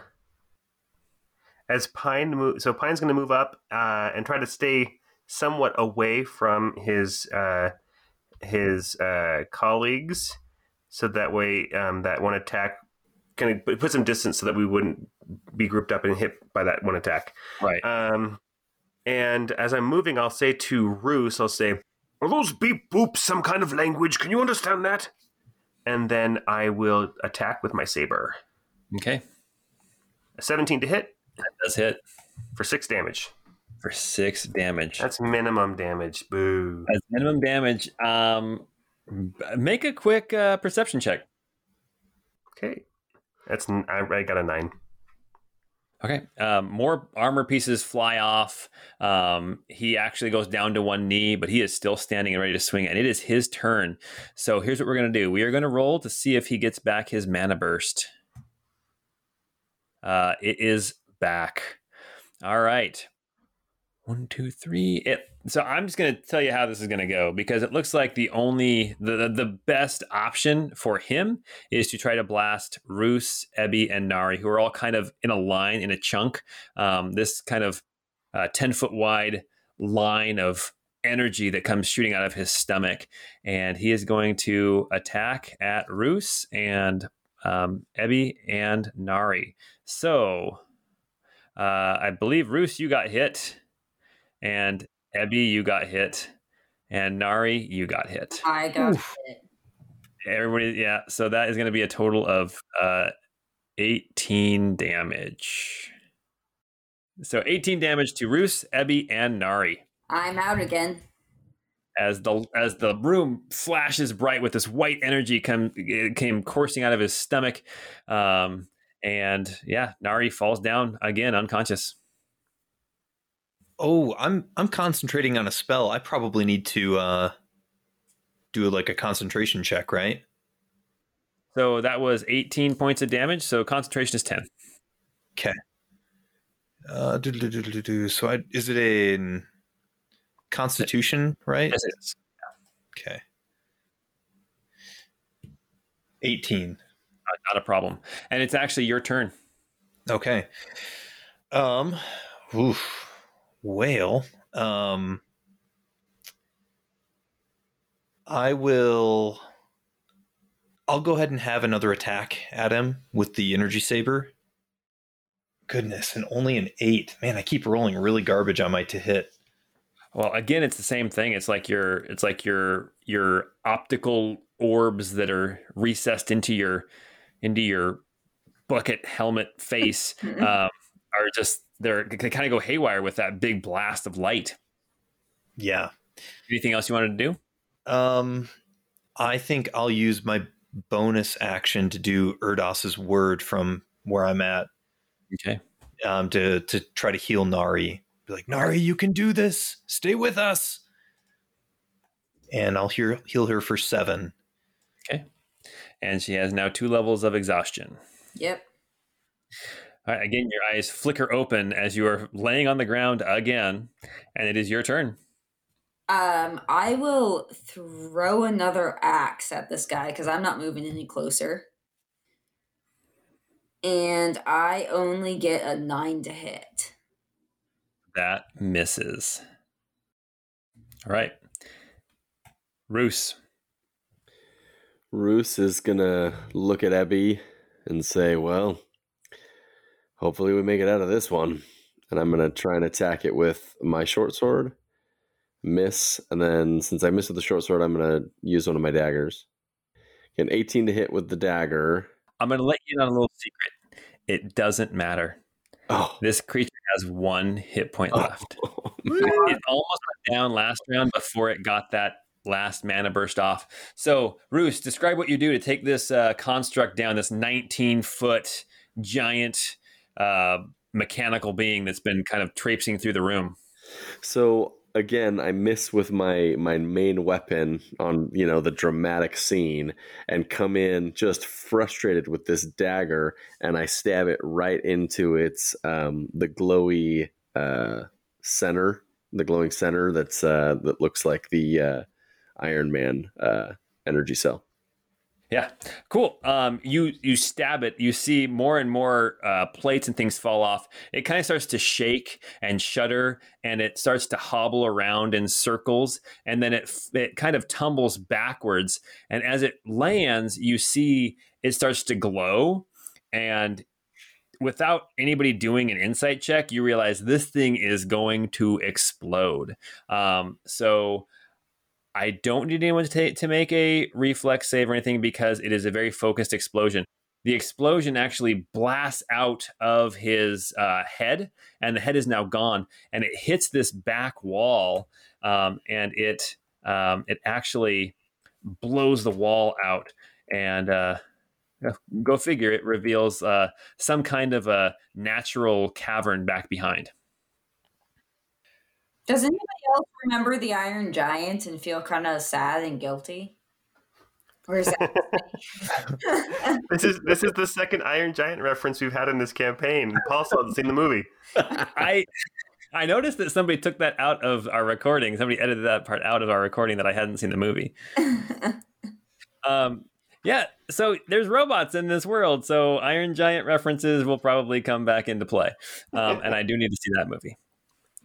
as Pine moves, so Pine's going to move up uh, and try to stay somewhat away from his uh, his uh, colleagues, so that way um, that one attack kind of put some distance, so that we wouldn't be grouped up and hit by that one attack. Right. Um, and as I'm moving, I'll say to Roos, I'll say, "Are those beep boops some kind of language? Can you understand that?" And then I will attack with my saber. Okay. A seventeen to hit. That does hit for six damage. For six damage. That's minimum damage. Boo. That's minimum damage. Um, make a quick uh, perception check. Okay. That's I, I got a nine. Okay. Um, more armor pieces fly off. Um, he actually goes down to one knee, but he is still standing and ready to swing, and it is his turn. So here's what we're going to do. We are going to roll to see if he gets back his mana burst. Uh, it is back. All right. One, two, three. It, so I'm just going to tell you how this is going to go, because it looks like the only, the, the best option for him is to try to blast Roos, Ebby, and Nari, who are all kind of in a line, in a chunk. Um, this kind of uh, ten-foot wide line of energy that comes shooting out of his stomach. And he is going to attack at Roos and um, Ebby and Nari. So uh, I believe, Roos, you got hit. And Ebby, you got hit. And Nari, you got hit. I got Oof. hit. Everybody, yeah. So that is going to be a total of uh, eighteen damage. So eighteen damage to Roos, Ebby, and Nari. I'm out again. As the as the room flashes bright with this white energy come it came coursing out of his stomach, um, and yeah, Nari falls down again, unconscious. Oh, I'm I'm concentrating on a spell. I probably need to uh, do like a concentration check, right? So that was eighteen points of damage. So concentration is ten. Okay. Uh, do, do, do, do, do. So I, is it a Constitution, right? Yes, it is. Okay. eighteen. Not, not a problem. And it's actually your turn. Okay. Um, oof. Well, um, I will... I'll go ahead and have another attack at him with the energy saber. Goodness, and only an eight. Man, I keep rolling really garbage on my to hit. Well, again, it's the same thing. It's like your, it's like your, your optical orbs that are recessed into your, into your bucket helmet face uh, are just, they're, they kind of go haywire with that big blast of light. Yeah. Anything else you wanted to do? Um, I think I'll use my bonus action to do Erdos's word from where I'm at. Okay. Um, to, to try to heal Nari. Be like, Nari, you can do this. Stay with us. And I'll heal, heal her for seven. Okay. And she has now two levels of exhaustion. Yep. All right, again, your eyes flicker open as you are laying on the ground again. And it is your turn. Um, I will throw another axe at this guy because I'm not moving any closer. And I only get a nine to hit. That misses. All right. Roos. Roos is going to look at Abby and say, well, hopefully we make it out of this one. And I'm going to try and attack it with my short sword. Miss. And then since I missed with the short sword, I'm going to use one of my daggers. An eighteen to hit with the dagger. I'm going to let you in on a little secret. It doesn't matter. Oh. This creature has one hit point oh. left. It almost went down last round before it got that last mana burst off. So, Roos, describe what you do to take this uh, construct down, this nineteen-foot giant uh, mechanical being that's been kind of traipsing through the room. So, again, I miss with my, my main weapon on, you know, the dramatic scene and come in just frustrated with this dagger, and I stab it right into its um, the glowy uh, center, the glowing center that's uh, that looks like the uh, Iron Man uh, energy cell. Yeah, cool. Um, you you stab it. You see more and more uh, plates and things fall off. It kind of starts to shake and shudder, and it starts to hobble around in circles, and then it it kind of tumbles backwards. And as it lands, you see it starts to glow, and without anybody doing an insight check, you realize this thing is going to explode. Um, so... I don't need anyone to, t- to make a reflex save or anything because it is a very focused explosion. The explosion actually blasts out of his uh, head, and the head is now gone. And it hits this back wall, um, and it um, it actually blows the wall out. And uh, go figure, it reveals uh, some kind of a natural cavern back behind. Does anybody else remember the Iron Giant and feel kind of sad and guilty? Or is that this is this is the second Iron Giant reference we've had in this campaign. Paul still hasn't seen the movie. I I noticed that somebody took that out of our recording. Somebody edited that part out of our recording that I hadn't seen the movie. um, yeah. So there's robots in this world. So Iron Giant references will probably come back into play. Um, and I do need to see that movie.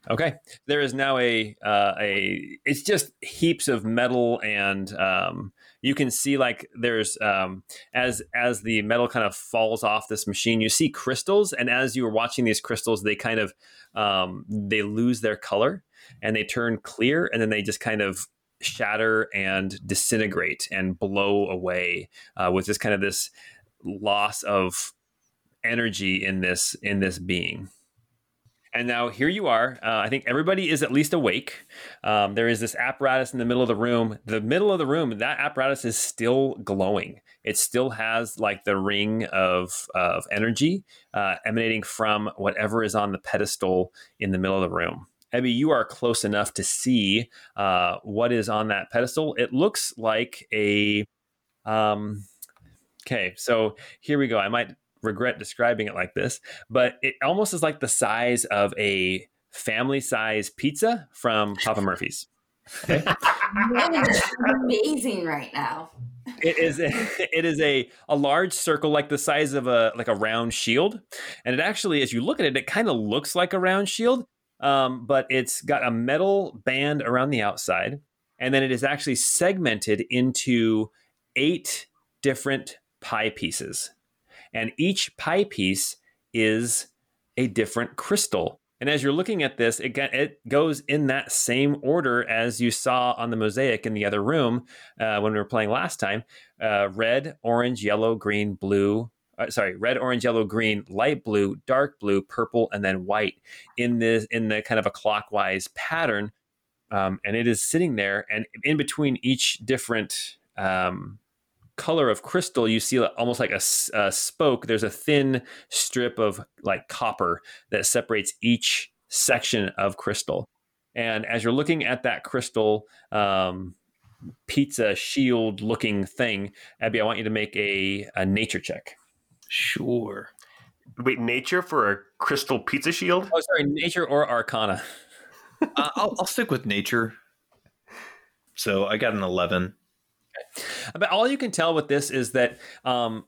Okay, there is now a uh, a. It's just heaps of metal, and um, you can see like there's um, as as the metal kind of falls off this machine, you see crystals, and as you are watching these crystals, they kind of um, they lose their color and they turn clear, and then they just kind of shatter and disintegrate and blow away uh, with this kind of this loss of energy in this in this being. And now here you are. Uh, I think everybody is at least awake. Um, there is this apparatus in the middle of the room. The middle of the room, that apparatus is still glowing. It still has like the ring of of energy uh, emanating from whatever is on the pedestal in the middle of the room. Ebby, you are close enough to see uh, what is on that pedestal. It looks like a... Um, okay, so here we go. I might regret describing it like this, but it almost is like the size of a family-size pizza from Papa Murphy's. Okay. That is amazing right now. It is a, it is a, a large circle, like the size of a like a round shield. And it actually, as you look at it, it kind of looks like a round shield, um, but it's got a metal band around the outside. And then it is actually segmented into eight different pie pieces. And each pie piece is a different crystal. And as you're looking at this, it, it goes in that same order as you saw on the mosaic in the other room uh, when we were playing last time. Uh, red, orange, yellow, green, blue. Uh, sorry, red, orange, yellow, green, light blue, dark blue, purple, and then white in this in the kind of a clockwise pattern. Um, and it is sitting there. And in between each different um, color of crystal, you see almost like a, a spoke. There's a thin strip of like copper that separates each section of crystal. And as you're looking at that crystal um, pizza shield looking thing, Abby, I want you to make a, a nature check. Sure. Wait, nature for a crystal pizza shield? Oh, sorry, nature or arcana. uh, I'll, I'll stick with nature. So I got an eleven. But all you can tell with this is that um,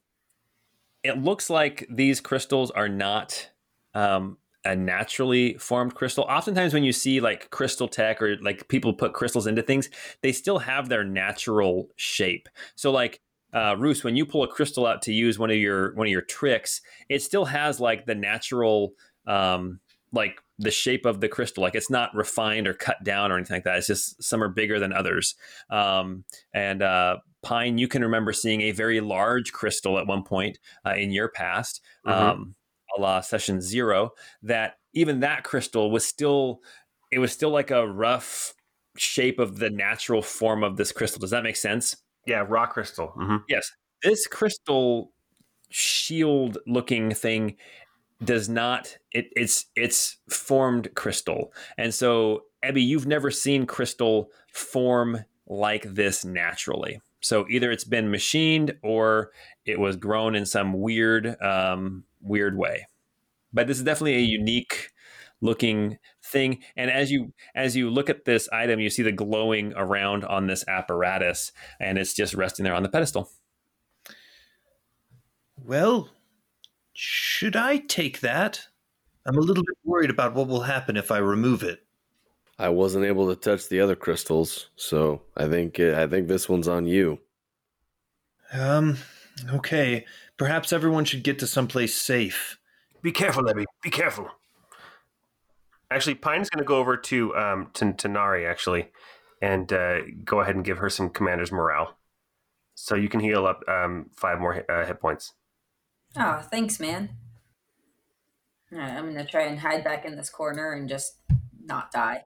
it looks like these crystals are not um, a naturally formed crystal. Oftentimes when you see like crystal tech or like people put crystals into things, they still have their natural shape. So like uh, Roos, when you pull a crystal out to use one of your one of your tricks, it still has like the natural um, like the shape of the crystal. Like it's not refined or cut down or anything like that. It's just some are bigger than others. Um, and uh, Pine, you can remember seeing a very large crystal at one point uh, in your past, mm-hmm. um, a la session zero, that even that crystal was still, it was still like a rough shape of the natural form of this crystal. Does that make sense? Yeah. Raw crystal. Mm-hmm. Yes. This crystal shield looking thing does not, it, it's it's formed crystal. And so, Ebby, you've never seen crystal form like this naturally. So either it's been machined or it was grown in some weird, um, weird way. But this is definitely a unique looking thing. And as you as you look at this item, you see the glowing around on this apparatus, and it's just resting there on the pedestal. Well... should I take that? I'm a little bit worried about what will happen if I remove it. I wasn't able to touch the other crystals, so I think I think this one's on you. Um, okay. Perhaps everyone should get to someplace safe. Be careful, Ebby. Be careful. Actually, Pine's going to go over to um to, to Nari, actually, and uh, go ahead and give her some commander's morale. So you can heal up um five more uh, hit points. Oh, thanks, man. All right, I'm going to try and hide back in this corner and just not die.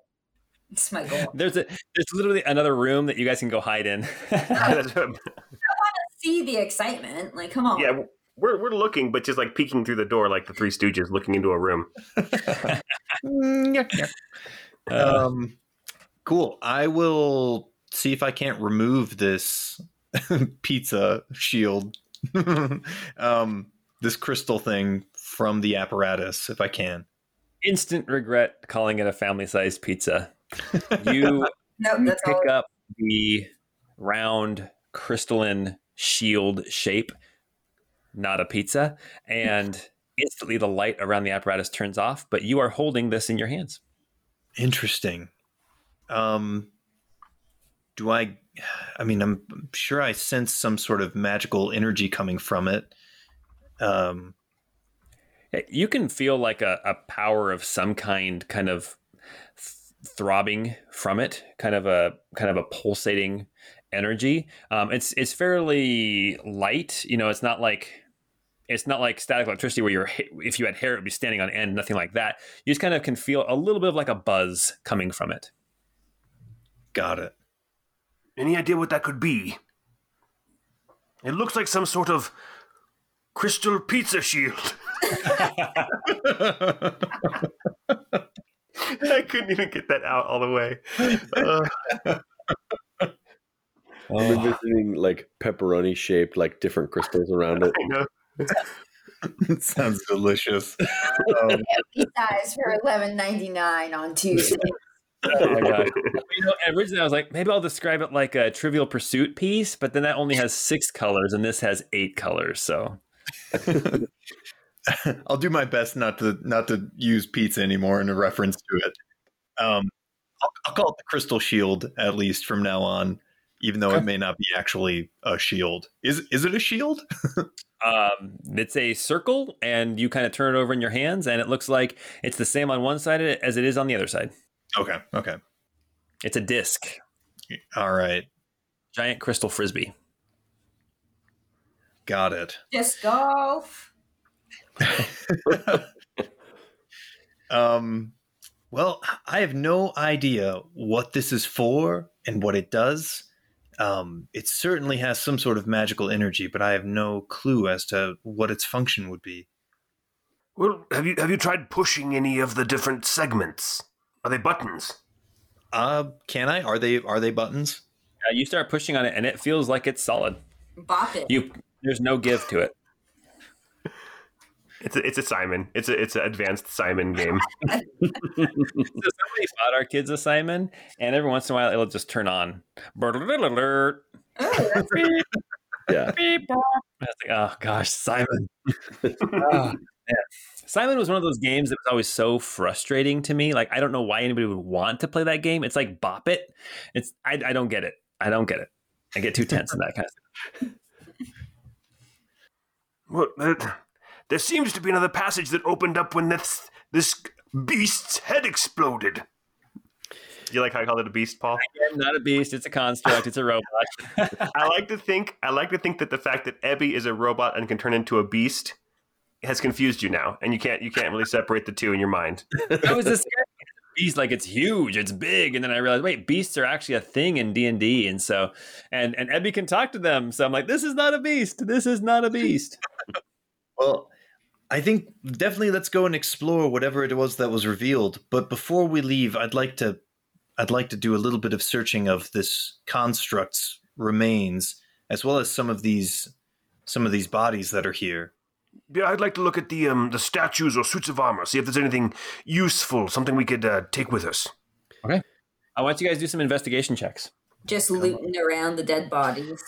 It's my goal. There's a there's literally another room that you guys can go hide in. I want to see the excitement. Like, come on. Yeah, we're we're looking, but just like peeking through the door like the Three Stooges looking into a room. um, cool. I will see if I can't remove this pizza shield. um, this crystal thing from the apparatus, if I can. Instant regret calling it a family-sized pizza. You no, that's pick all. Up the round crystalline shield shape, not a pizza, and instantly the light around the apparatus turns off, but you are holding this in your hands. Interesting. Um, do I... I mean, I'm sure I sense some sort of magical energy coming from it. Um, you can feel like a, a power of some kind, kind of th- throbbing from it, kind of a kind of a pulsating energy. Um, it's it's fairly light, you know. It's not like it's not like static electricity where you're if you had hair, it would be standing on end. Nothing like that. You just kind of can feel a little bit of like a buzz coming from it. Got it. Any idea what that could be? It looks like some sort of crystal pizza shield. That couldn't even get that out all the way. Uh. I'm envisioning like pepperoni shaped, like different crystals around it. I know. It sounds delicious. Um, these guys for eleven ninety-nine on Tuesday. Oh my God. You know, originally I was like, maybe I'll describe it like a Trivial Pursuit piece, but then that only has six colors and this has eight colors. So I'll do my best not to not to use pizza anymore in a reference to it. Um, I'll, I'll call it the Crystal Shield at least from now on, even though okay. it may not be actually a shield. Is is it a shield? Um, it's a circle, and you kind of turn it over in your hands, and it looks like it's the same on one side as it is on the other side. Okay. Okay. It's a disc. All right. Giant crystal frisbee. Got it. Disc golf. um. Well, I have no idea what this is for and what it does. Um, it certainly has some sort of magical energy, but I have no clue as to what its function would be. Well, have you have you tried pushing any of the different segments? Are they buttons? Uh, can I? Are they are they buttons? Uh, you start pushing on it, and it feels like it's solid. Bop it. You, there's no give to it. It's a, it's a Simon. It's a it's an advanced Simon game. So somebody bought our kids a Simon, and every once in a while it'll just turn on. Alert! Oh, that's beep. Yeah. Beep. Like, oh gosh, Simon. Oh. Yeah. Simon was one of those games that was always so frustrating to me. Like, I don't know why anybody would want to play that game. It's like Bop It. It's I, I don't get it. I don't get it. I get too tense in that kind of stuff. Well, uh, there seems to be another passage that opened up when this this beast's head exploded. You like how I called it a beast, Paul? I'm not a beast. It's a construct. It's a robot. I like to think. I like to think that the fact that Ebby is a robot and can turn into a beast has confused you now, and you can't you can't really separate the two in your mind. I was just beast like it's huge, it's big, and then I realized wait, beasts are actually a thing in D and D, and so and and Ebby can talk to them. So I'm like, this is not a beast. This is not a beast. Well, I think definitely let's go and explore whatever it was that was revealed. But before we leave, I'd like to I'd like to do a little bit of searching of this construct's remains, as well as some of these some of these bodies that are here. Yeah, I'd like to look at the um, the statues or suits of armor, see if there's anything useful, something we could uh, take with us. Okay. I want you guys to do some investigation checks. Just looting around the dead bodies.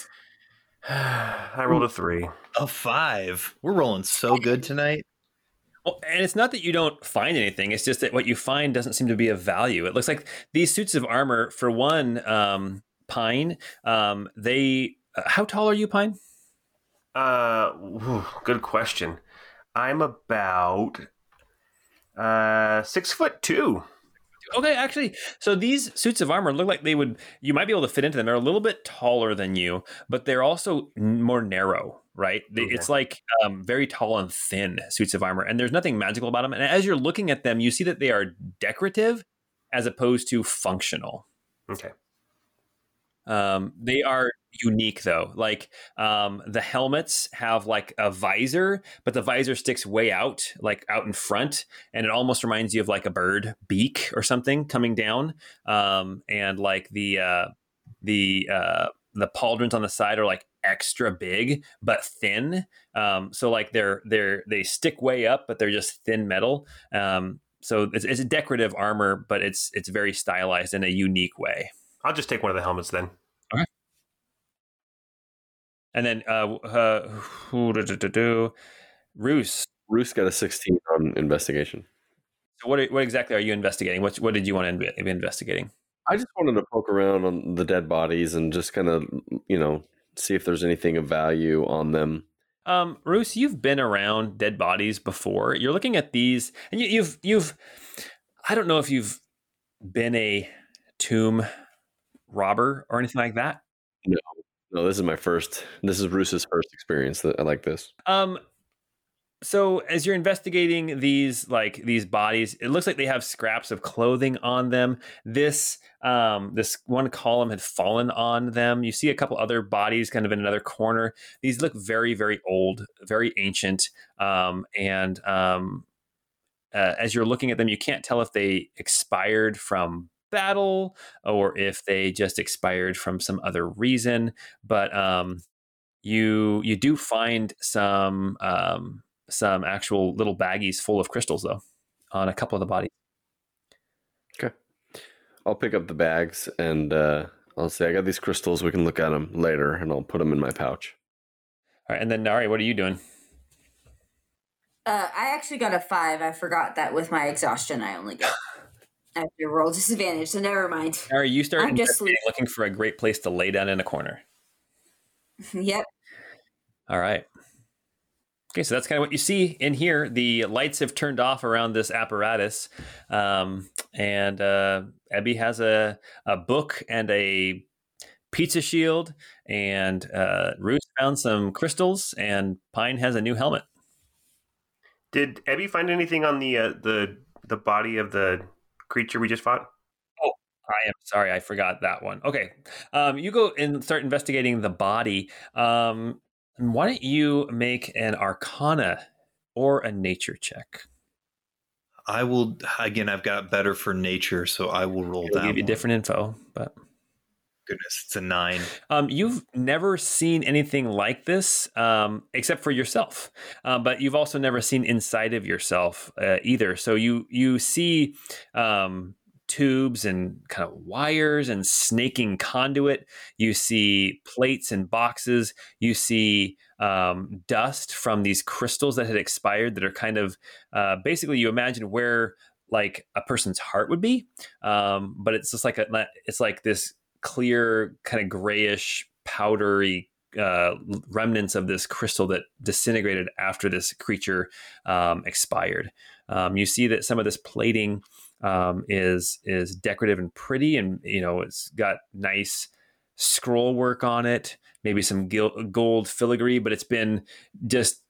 I rolled a three. A five. We're rolling so good tonight. Well, and it's not that you don't find anything. It's just that what you find doesn't seem to be of value. It looks like these suits of armor, for one, um, Pine, um, they... Uh, how tall are you, Pine? Uh, whew, good question. I'm about uh six foot two. Okay, actually, so these suits of armor look like they would. You might be able to fit into them. They're a little bit taller than you, but they're also more narrow, right? Okay. It's like um, very tall and thin suits of armor, and there's nothing magical about them. And as you're looking at them, you see that they are decorative as opposed to functional. Okay. Um, they are unique though. Like, um, the helmets have like a visor, but the visor sticks way out, like out in front. And it almost reminds you of like a bird beak or something coming down. Um, and like the, uh, the, uh, the pauldrons on the side are like extra big, but thin. Um, so like they're, they're, they stick way up, but they're just thin metal. Um, so it's, it's a decorative armor, but it's, it's very stylized in a unique way. I'll just take one of the helmets then. Okay. And then, uh, uh, who do, do, do, do? Roos. Roos got a sixteen on investigation. So what, are, what exactly are you investigating? What, what did you want to be investigating? I just wanted to poke around on the dead bodies and just kind of, you know, see if there's anything of value on them. Um, Roos, you've been around dead bodies before. You're looking at these, and you, you've, you've, I don't know if you've been a tomb robber or anything like that. No, no, this is my first. This is Bruce's first experience that I like this. Um, so as you're investigating these, like these bodies, it looks like they have scraps of clothing on them. This, um, this one column had fallen on them. You see a couple other bodies kind of in another corner. These look very, very old, very ancient, um, and um, uh, as you're looking at them, you can't tell if they expired from battle or if they just expired from some other reason. But um, you you do find some um, some actual little baggies full of crystals, though, on a couple of the bodies. Okay. I'll pick up the bags and uh, I'll say, I got these crystals. We can look at them later, and I'll put them in my pouch. All right. And then, Nari, what are you doing? Uh, I actually got a five. I forgot that with my exhaustion, I only get after roll disadvantage. So never mind. Nari, you start just looking for a great place to lay down in a corner. Yep. All right. Okay, so that's kind of what you see in here. The lights have turned off around this apparatus, um, and uh, Abby has a a book and a pizza shield, and uh, Ruth found some crystals, and Pine has a new helmet. Did Abby find anything on the uh, the the body of the creature we just fought? Oh, I am sorry, I forgot that one. Okay, um, you go and start investigating the body. Um, And why don't you make an Arcana or a Nature check? I will, again, I've got better for Nature, so I will roll down. I'll give you different info, but... Goodness, it's a nine. Um, you've never seen anything like this, um, except for yourself. Uh, but you've also never seen inside of yourself uh, either. So you, you see... Um, tubes and kind of wires and snaking conduit. You see plates and boxes. You see um, dust from these crystals that had expired that are kind of uh, basically you imagine where like a person's heart would be. Um, but it's just like a, it's like this clear kind of grayish powdery uh, remnants of this crystal that disintegrated after this creature um, expired. Um, you see that some of this plating Um, is is decorative and pretty, and you know it's got nice scroll work on it, maybe some gil- gold filigree, but it's been just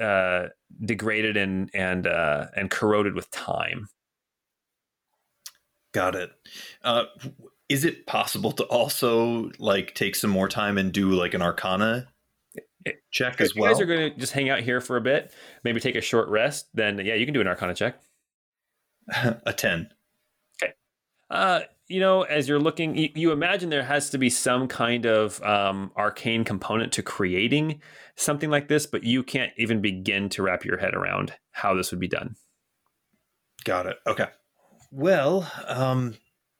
uh, degraded and and uh, and corroded with time. Got it. Uh, is it possible to also like take some more time and do like an Arcana check as well? If you guys are going to just hang out here for a bit, maybe take a short rest. Then yeah, you can do an Arcana check. A ten. Okay. Uh, you know, as you're looking, you, you imagine there has to be some kind of um, arcane component to creating something like this, but you can't even begin to wrap your head around how this would be done. Got it. Okay. Well, um,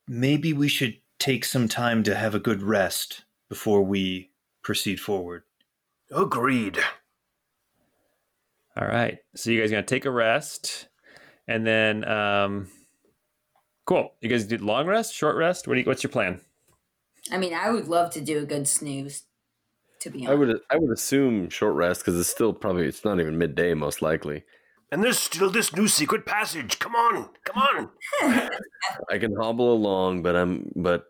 maybe we should take some time to have a good rest before we proceed forward. Agreed. All right. So you guys are going to take a rest. And then, um, cool. You guys did long rest, short rest? What do you, what's your plan? I mean, I would love to do a good snooze, to be honest. I would I would assume short rest, because it's still probably, it's not even midday, most likely. And there's still this new secret passage. Come on, come on. I can hobble along, but I'm but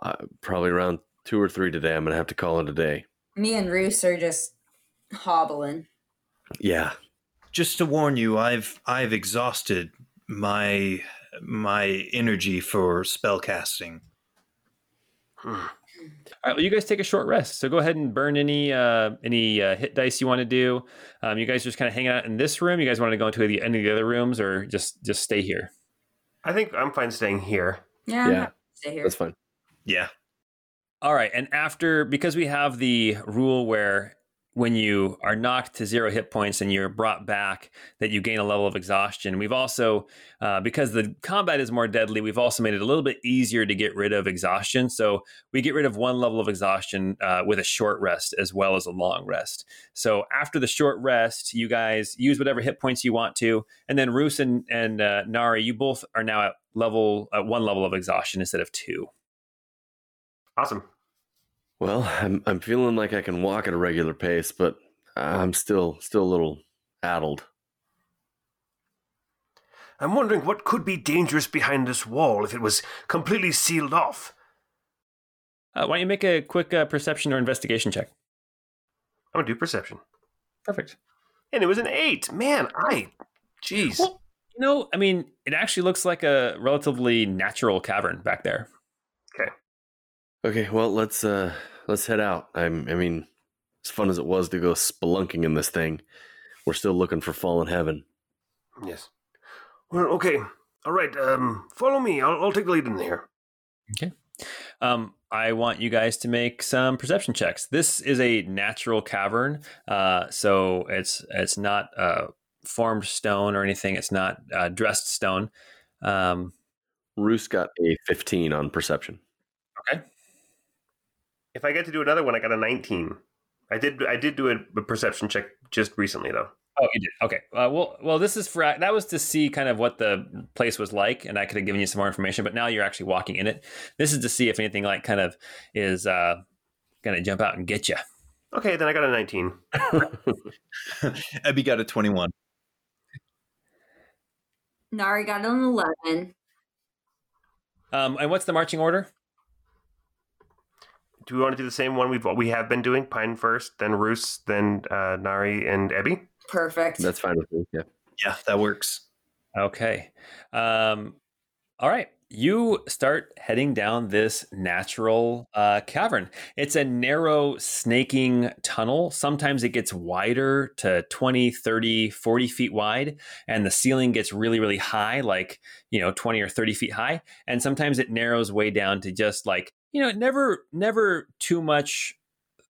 uh, probably around two or three today. I'm going to have to call it a day. Me and Roos are just hobbling. Yeah. Just to warn you, I've I've exhausted my my energy for spellcasting. Hmm. All right, well, you guys take a short rest. So go ahead and burn any uh, any uh, hit dice you want to do. Um, you guys just kind of hang out in this room. You guys want to go into the, any of the other rooms, or just just stay here? I think I'm fine staying here. Yeah, yeah. Stay here. That's fine. Yeah. All right, and after, because we have the rule where, when you are knocked to zero hit points and you're brought back, that you gain a level of exhaustion. We've also, uh, because the combat is more deadly, we've also made it a little bit easier to get rid of exhaustion. So we get rid of one level of exhaustion uh, with a short rest as well as a long rest. So after the short rest, you guys use whatever hit points you want to. And then Roos and, and uh, Nari, you both are now at level at one level of exhaustion instead of two. Awesome. Well, I'm I'm feeling like I can walk at a regular pace, but I'm still still a little addled. I'm wondering what could be dangerous behind this wall if it was completely sealed off. Uh, why don't you make a quick uh, perception or investigation check? I'm gonna do perception. Perfect. And it was an eight. Man, I, jeez. Well, you know, I mean, it actually looks like a relatively natural cavern back there. Okay. Okay, well, let's uh, let's head out. I'm, I mean, as fun as it was to go spelunking in this thing, we're still looking for Fallen Heaven. Yes. Well, okay. All right. Um, follow me. I'll, I'll take the lead in here. Okay. Um, I want you guys to make some perception checks. This is a natural cavern, uh, so it's it's not uh, formed stone or anything. It's not uh, dressed stone. Um, Roos got a fifteen on perception. Okay. If I get to do another one, I got a nineteen. I did. I did do a perception check just recently, though. Oh, you did. Okay. Uh, well, well, this is for that was to see kind of what the place was like, and I could have given you some more information. But now you're actually walking in it. This is to see if anything like kind of is uh, going to jump out and get you. Okay, then I got a nineteen. Abby got a twenty-one. Nari got an eleven. Um, and what's the marching order? Do we want to do the same one we've we have been doing? Pine first, then Roos, then uh, Nari and Abby. Perfect. That's fine with me. Yeah, yeah, that works. Okay. Um, all right. You start heading down this natural uh, cavern. It's a narrow, snaking tunnel. Sometimes it gets wider to twenty, thirty, forty feet wide, and the ceiling gets really, really high, like, you know, twenty or thirty feet high. And sometimes it narrows way down to just like, you know, never, never too much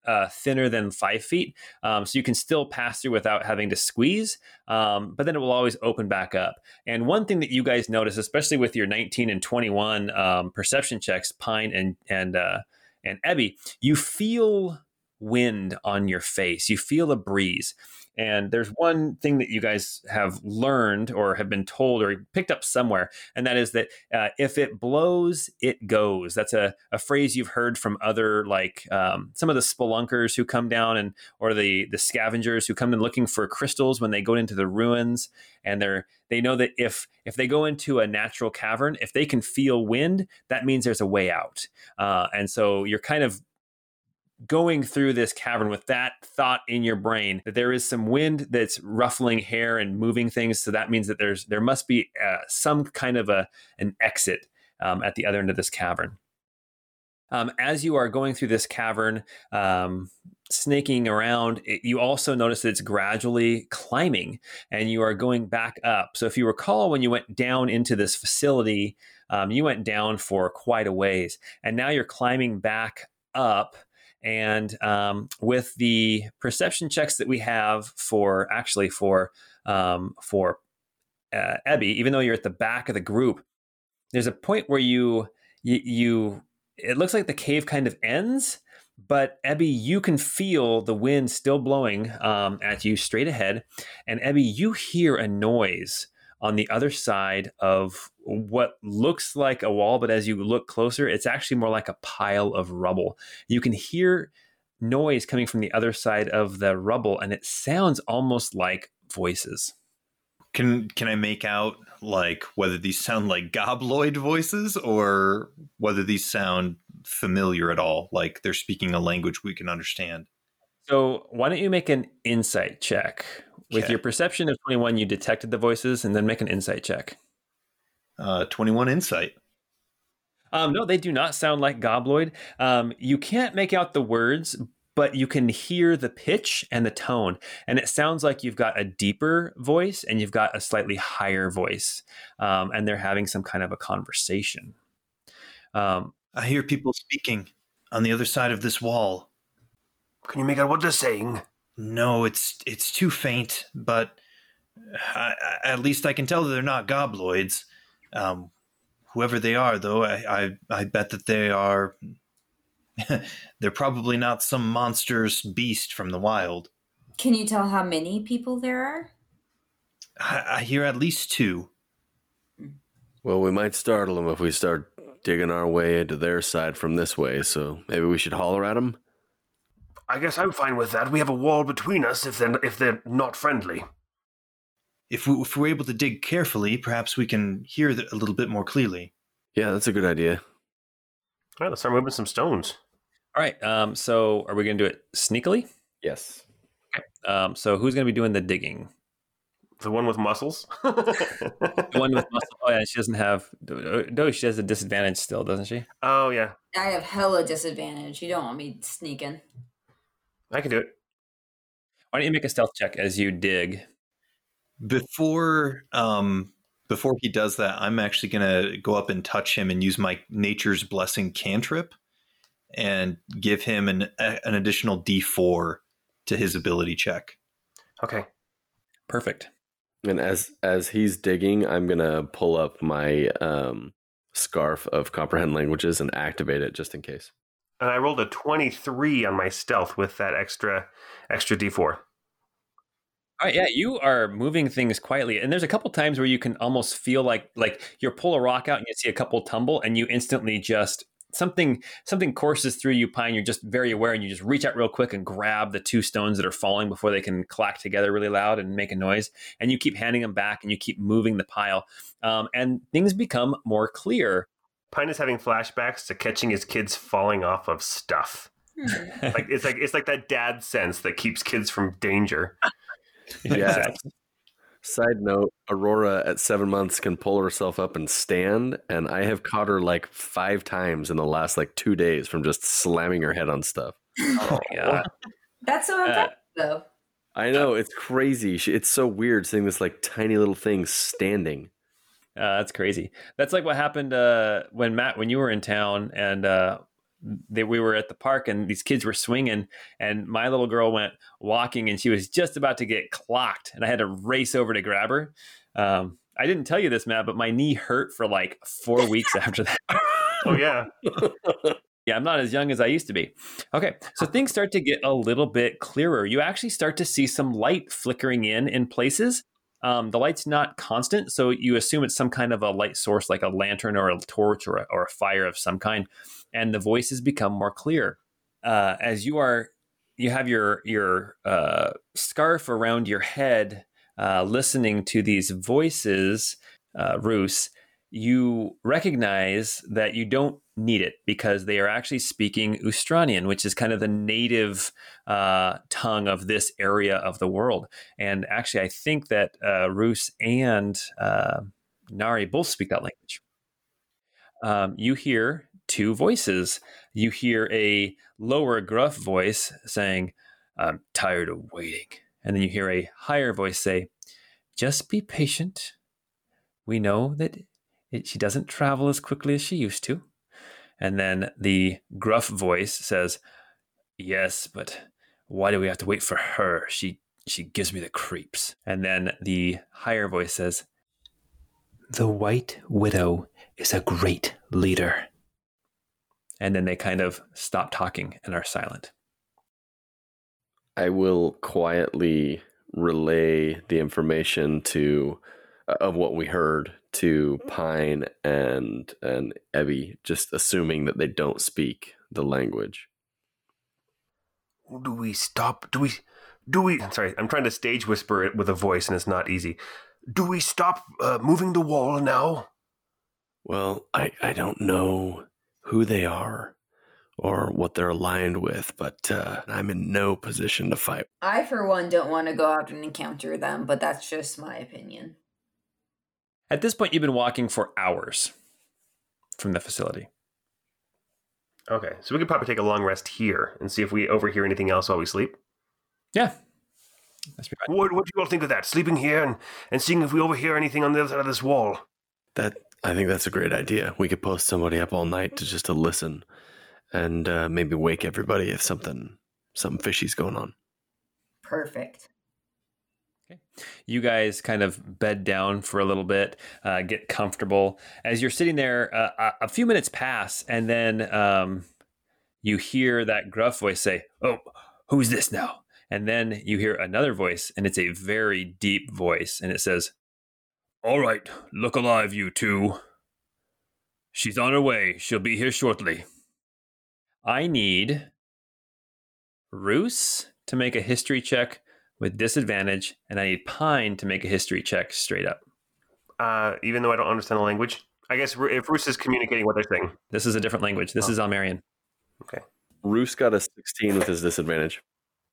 uh, thinner than five feet. Um, so you can still pass through without having to squeeze, um, but then it will always open back up. And one thing that you guys notice, especially with your nineteen and twenty-one um, perception checks, Pine and and uh, and Ebby, you feel wind on your face. You feel a breeze. And there's one thing that you guys have learned or have been told or picked up somewhere, and that is that uh, if it blows, it goes. That's a, a phrase you've heard from other, like um, some of the spelunkers who come down and or the the scavengers who come in looking for crystals when they go into the ruins. And they're they know that if if they go into a natural cavern, if they can feel wind, that means there's a way out. Uh, and so you're kind of going through this cavern with that thought in your brain that there is some wind that's ruffling hair and moving things. So that means that there's there must be uh, some kind of a an exit um, at the other end of this cavern. Um, as you are going through this cavern, um, snaking around, it, you also notice that it's gradually climbing and you are going back up. So if you recall, when you went down into this facility, um, you went down for quite a ways, and now you're climbing back up. And um, with the perception checks that we have for actually for um, for uh, Abby, even though you're at the back of the group, there's a point where you, you you it looks like the cave kind of ends, but Abby, you can feel the wind still blowing um, at you straight ahead, and Abby, you hear a noise on the other side of what looks like a wall, but as you look closer, it's actually more like a pile of rubble. You can hear noise coming from the other side of the rubble, and it sounds almost like voices. Can can I make out like whether these sound like gobloid voices or whether these sound familiar at all, like they're speaking a language we can understand? So why don't you make an insight check? With okay. your perception of twenty-one, you detected the voices, and then make an insight check. Uh, twenty-one insight. Um, no, they do not sound like gobloid. Um, you can't make out the words, but you can hear the pitch and the tone. And it sounds like you've got a deeper voice and you've got a slightly higher voice. Um, and they're having some kind of a conversation. Um, I hear people speaking on the other side of this wall. Can you make out what they're saying? No, it's it's too faint, but I, I, at least I can tell that they're not gobloids. Um, whoever they are, though, I, I, I bet that they are... they're probably not some monstrous beast from the wild. Can you tell how many people there are? I, I hear at least two. Well, we might startle them if we start digging our way into their side from this way, so maybe we should holler at them? I guess I'm fine with that. We have a wall between us if they're, if they're not friendly. If, we, if we're able to dig carefully, perhaps we can hear the, a little bit more clearly. Yeah, that's a good idea. All right, let's start moving some stones. All right, um, so are we going to do it sneakily? Yes. Okay. Um, so who's going to be doing the digging? The one with muscles? The one with muscles. Oh, yeah, she doesn't have... No, she has a disadvantage still, doesn't she? Oh, yeah. I have hella disadvantage. You don't want me sneaking. I can do it. Why don't you make a stealth check as you dig? Before um, Before he does that, I'm actually going to go up and touch him and use my Nature's Blessing cantrip and give him an an additional D four to his ability check. Okay. Perfect. And as as he's digging, I'm going to pull up my um, Scarf of Comprehend Languages and activate it just in case. And I rolled a twenty-three on my stealth with that extra extra D four. All right, yeah, you are moving things quietly. And there's a couple times where you can almost feel like like you pull a rock out and you see a couple tumble and you instantly just something something courses through you, Pine. You're just very aware and you just reach out real quick and grab the two stones that are falling before they can clack together really loud and make a noise. And you keep handing them back and you keep moving the pile. Um, and things become more clear. Pine is having flashbacks to catching his kids falling off of stuff. like it's like it's like that dad sense that keeps kids from danger. Yeah. Exactly. Side note, Aurora at seven months can pull herself up and stand, and I have caught her like five times in the last like two days from just slamming her head on stuff. Oh my God. That's so effective, uh, though. I know, it's crazy. She, it's so weird seeing this like tiny little thing standing. Uh, that's crazy. That's like what happened uh, when Matt, when you were in town, and uh, They, we were at the park and these kids were swinging and my little girl went walking and she was just about to get clocked and I had to race over to grab her. Um, I didn't tell you this, Matt, but my knee hurt for like four weeks after that. Oh, yeah. Yeah, I'm not as young as I used to be. Okay, so things start to get a little bit clearer. You actually start to see some light flickering in in places. Um, the light's not constant, so you assume it's some kind of a light source like a lantern or a torch or a, or a fire of some kind. And the voices become more clear uh, as you are. You have your your uh, scarf around your head, uh, listening to these voices, uh, Roos. You recognize that you don't need it because they are actually speaking Ustranian, which is kind of the native uh, tongue of this area of the world. And actually, I think that uh, Roos and uh, Nari both speak that language. Um, you hear two voices. You hear a lower, gruff voice saying, "I'm tired of waiting." And then you hear a higher voice say, "Just be patient. We know that it, she doesn't travel as quickly as she used to." And then the gruff voice says, "Yes, but why do we have to wait for her? She she gives me the creeps." And then the higher voice says, "The White Widow is a great leader." And then they kind of stop talking and are silent. I will quietly relay the information to uh, of what we heard to Pine and and Ebby, just assuming that they don't speak the language. Do we stop? Do we? Do we? I'm sorry, I'm trying to stage whisper it with a voice, and it's not easy. Do we stop uh, moving the wall now? Well, I, I don't know who they are or what they're aligned with, but uh, I'm in no position to fight. I, for one, don't want to go out and encounter them, but that's just my opinion. At this point, you've been walking for hours from the facility. Okay, so we could probably take a long rest here and see if we overhear anything else while we sleep. Yeah. That's pretty fine. What, what do you all think of that? Sleeping here and, and seeing if we overhear anything on the other side of this wall. That... I think that's a great idea. We could post somebody up all night to just to listen and uh, maybe wake everybody if something something fishy's going on. Perfect. Okay. You guys kind of bed down for a little bit, uh, get comfortable. As you're sitting there, uh, a few minutes pass, and then um, you hear that gruff voice say, "Oh, who's this now?" And then you hear another voice, and it's a very deep voice, and it says, "All right, look alive, you two. She's on her way. She'll be here shortly." I need Roos to make a history check with disadvantage, and I need Pine to make a history check straight up. Uh, even though I don't understand the language? I guess if Roos is communicating what they're saying. This is a different language. This oh. is Almerian. Okay. Roos got a sixteen with his disadvantage.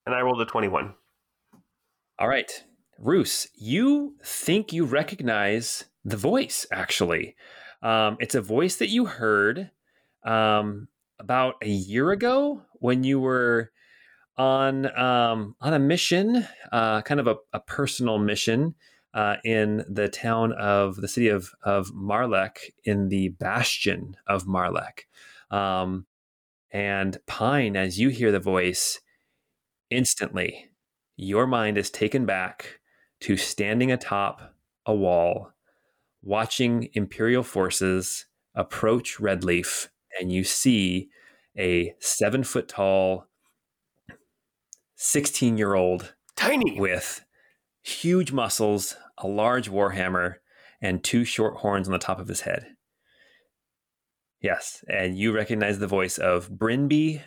And I rolled a twenty-one. All right. Roos, you think you recognize the voice, actually. Um, it's a voice that you heard um, about a year ago when you were on um, on a mission, uh, kind of a, a personal mission uh, in the town of the city of, of Marlech, in the bastion of Marlech. Um, and Pine, as you hear the voice, instantly your mind is taken back to standing atop a wall, watching Imperial forces approach Redleaf, and you see a seven foot tall sixteen year old Tiny with huge muscles, a large warhammer, and two short horns on the top of his head. Yes. And you recognize the voice of Brynby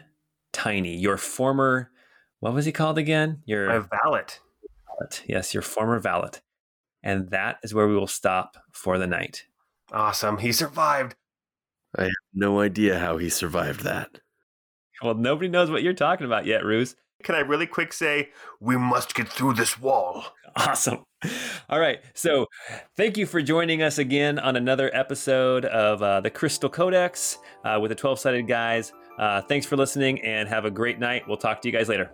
Tiny, your former, what was he called again? Your a valet. valet. Yes. Your former valet. And that is where we will stop for the night. Awesome. He survived. I have no idea how he survived that. Well, nobody knows what you're talking about yet, Ruse. Can I really quick say, we must get through this wall. Awesome. All right. So thank you for joining us again on another episode of uh, the Crystal Codex uh, with the twelve-sided guys. Uh, thanks for listening and have a great night. We'll talk to you guys later.